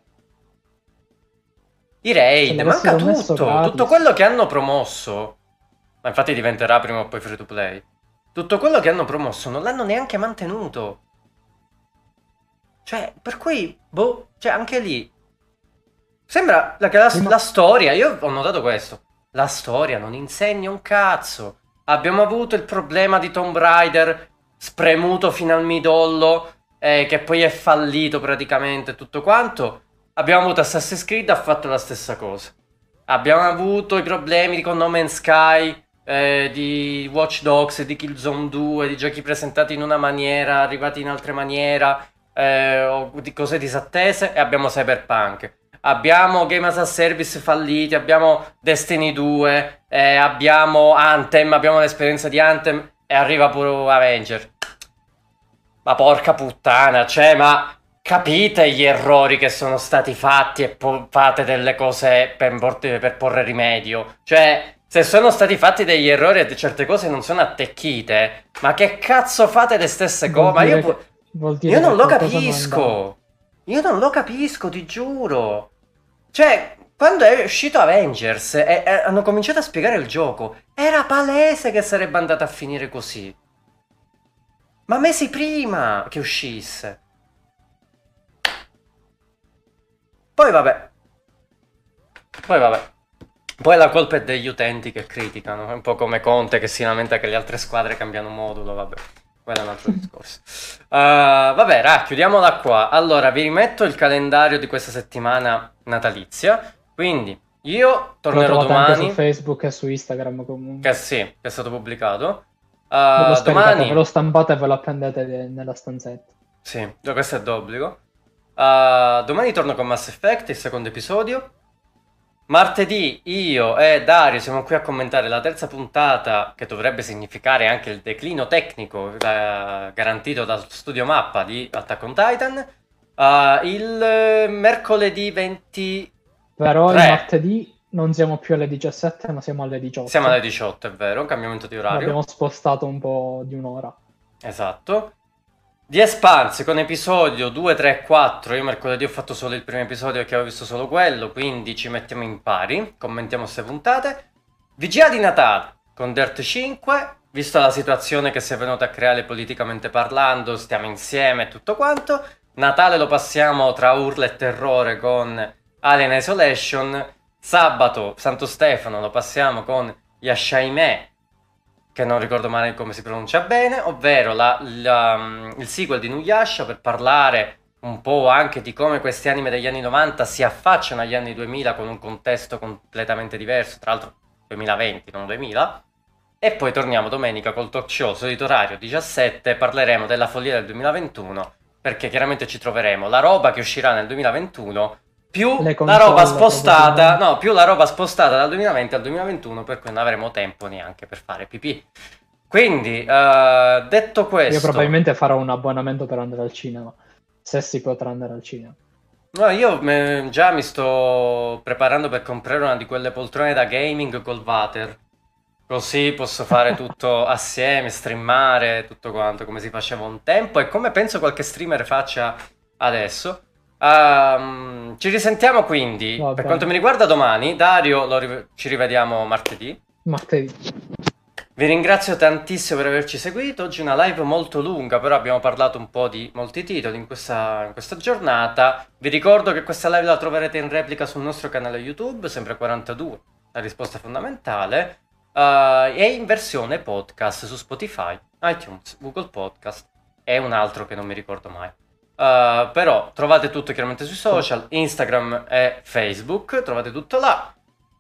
I raid, manca tutto, tutto quello che hanno promosso, ma infatti diventerà prima o poi free to play. Tutto quello che hanno promosso non l'hanno neanche mantenuto. Cioè, per cui, boh, cioè anche lì. Sembra che la, la storia, io ho notato questo, la storia non insegna un cazzo. Abbiamo avuto il problema di Tomb Raider, spremuto fino al midollo, eh, che poi è fallito praticamente tutto quanto. Abbiamo avuto Assassin's Creed, ha fatto la stessa cosa. Abbiamo avuto i problemi con No Man's Sky... Eh, di Watch Dogs, di Killzone due, di giochi presentati in una maniera, arrivati in altre maniera, eh, o di cose disattese, e abbiamo Cyberpunk, abbiamo Game as a Service falliti, abbiamo Destiny due, eh, abbiamo Anthem, abbiamo l'esperienza di Anthem e arriva pure Avenger. Ma porca puttana, cioè, ma capite gli errori che sono stati fatti e po- fate delle cose per, per porre rimedio, cioè... Se sono stati fatti degli errori e certe cose non sono attecchite, ma che cazzo fate le stesse cose? Ma io, pu- che, io non lo capisco. Non io non lo capisco, ti giuro. Cioè, quando è uscito Avengers e, e hanno cominciato a spiegare il gioco, era palese che sarebbe andata a finire così. Ma mesi prima che uscisse. Poi vabbè. Poi vabbè. Poi la colpa è degli utenti che criticano, è un po' come Conte che si lamenta che le altre squadre cambiano modulo, vabbè, quello è un altro discorso. Uh, vabbè, rà, chiudiamola qua. Allora, vi rimetto il calendario di questa settimana natalizia, quindi io tornerò domani... Anche su Facebook e su Instagram comunque. Che sì, che è stato pubblicato. Uh, ve domani... Ve lo stampate e ve lo appendete nella stanzetta. Sì, questo è d'obbligo. Uh, domani torno con Mass Effect, il secondo episodio. Martedì io e Dario siamo qui a commentare la terza puntata, che dovrebbe significare anche il declino tecnico eh, garantito dal studio mappa di Attack on Titan. Uh, il mercoledì venti... Però il martedì non siamo più alle diciassette ma siamo alle diciotto. Siamo alle diciotto, è vero, cambiamento di orario. L'abbiamo spostato un po' di un'ora. Esatto. The Expanse con episodio due, tre, quattro, io mercoledì ho fatto solo il primo episodio perché avevo visto solo quello, quindi ci mettiamo in pari, commentiamo queste puntate. Vigilia di Natale con Dirt cinque, vista la situazione che si è venuta a creare politicamente parlando, stiamo insieme e tutto quanto. Natale lo passiamo tra urla e terrore con Alien: Isolation. Sabato Santo Stefano lo passiamo con Yashahime, che non ricordo male come si pronuncia bene, ovvero la, la, il sequel di Inuyasha, per parlare un po' anche di come questi anime degli anni novanta si affacciano agli anni duemila con un contesto completamente diverso, tra l'altro duemilaventi, non duemila, e poi torniamo domenica col talk show, solito orario diciassette, parleremo della follia del duemilaventuno, perché chiaramente ci troveremo la roba che uscirà nel duemilaventuno più la roba spostata, no, più la roba spostata dal duemilaventi al duemilaventuno, per cui non avremo tempo neanche per fare pipì. Quindi, uh, detto questo... Io probabilmente farò un abbonamento per andare al cinema, se si potrà andare al cinema. No, io me, già mi sto preparando per comprare una di quelle poltrone da gaming col water, così posso fare tutto assieme, streamare, tutto quanto, come si faceva un tempo e come penso qualche streamer faccia adesso. Um, ci risentiamo quindi, per quanto mi riguarda domani. Dario, lo ri- ci rivediamo martedì. Martedì. Vi ringrazio tantissimo per averci seguito, oggi è una live molto lunga, però abbiamo parlato un po' di molti titoli in questa, in questa giornata. Vi ricordo che questa live la troverete in replica sul nostro canale YouTube, sempre quarantadue, la risposta fondamentale, uh, e in versione podcast su Spotify, iTunes, Google Podcast e un altro che non mi ricordo mai. Uh, però trovate tutto chiaramente sui social, Instagram e Facebook, trovate tutto là.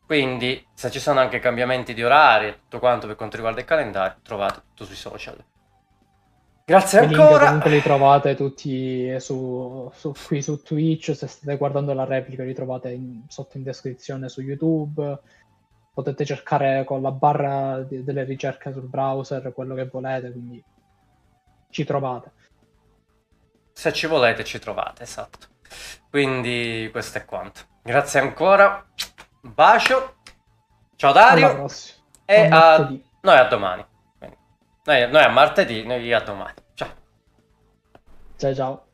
Quindi, se ci sono anche cambiamenti di orari e tutto quanto per quanto riguarda il calendario, trovate tutto sui social. Grazie e ancora. Link, comunque li trovate tutti su, su, qui su Twitch, se state guardando la replica li trovate in, sotto in descrizione su YouTube. Potete cercare con la barra di, delle ricerche sul browser quello che volete, quindi ci trovate. Se ci volete ci trovate, esatto. Quindi questo è quanto. Grazie ancora. Bacio, ciao Dario, e a, a... noi a domani, noi, noi a martedì, noi a domani, ciao ciao ciao.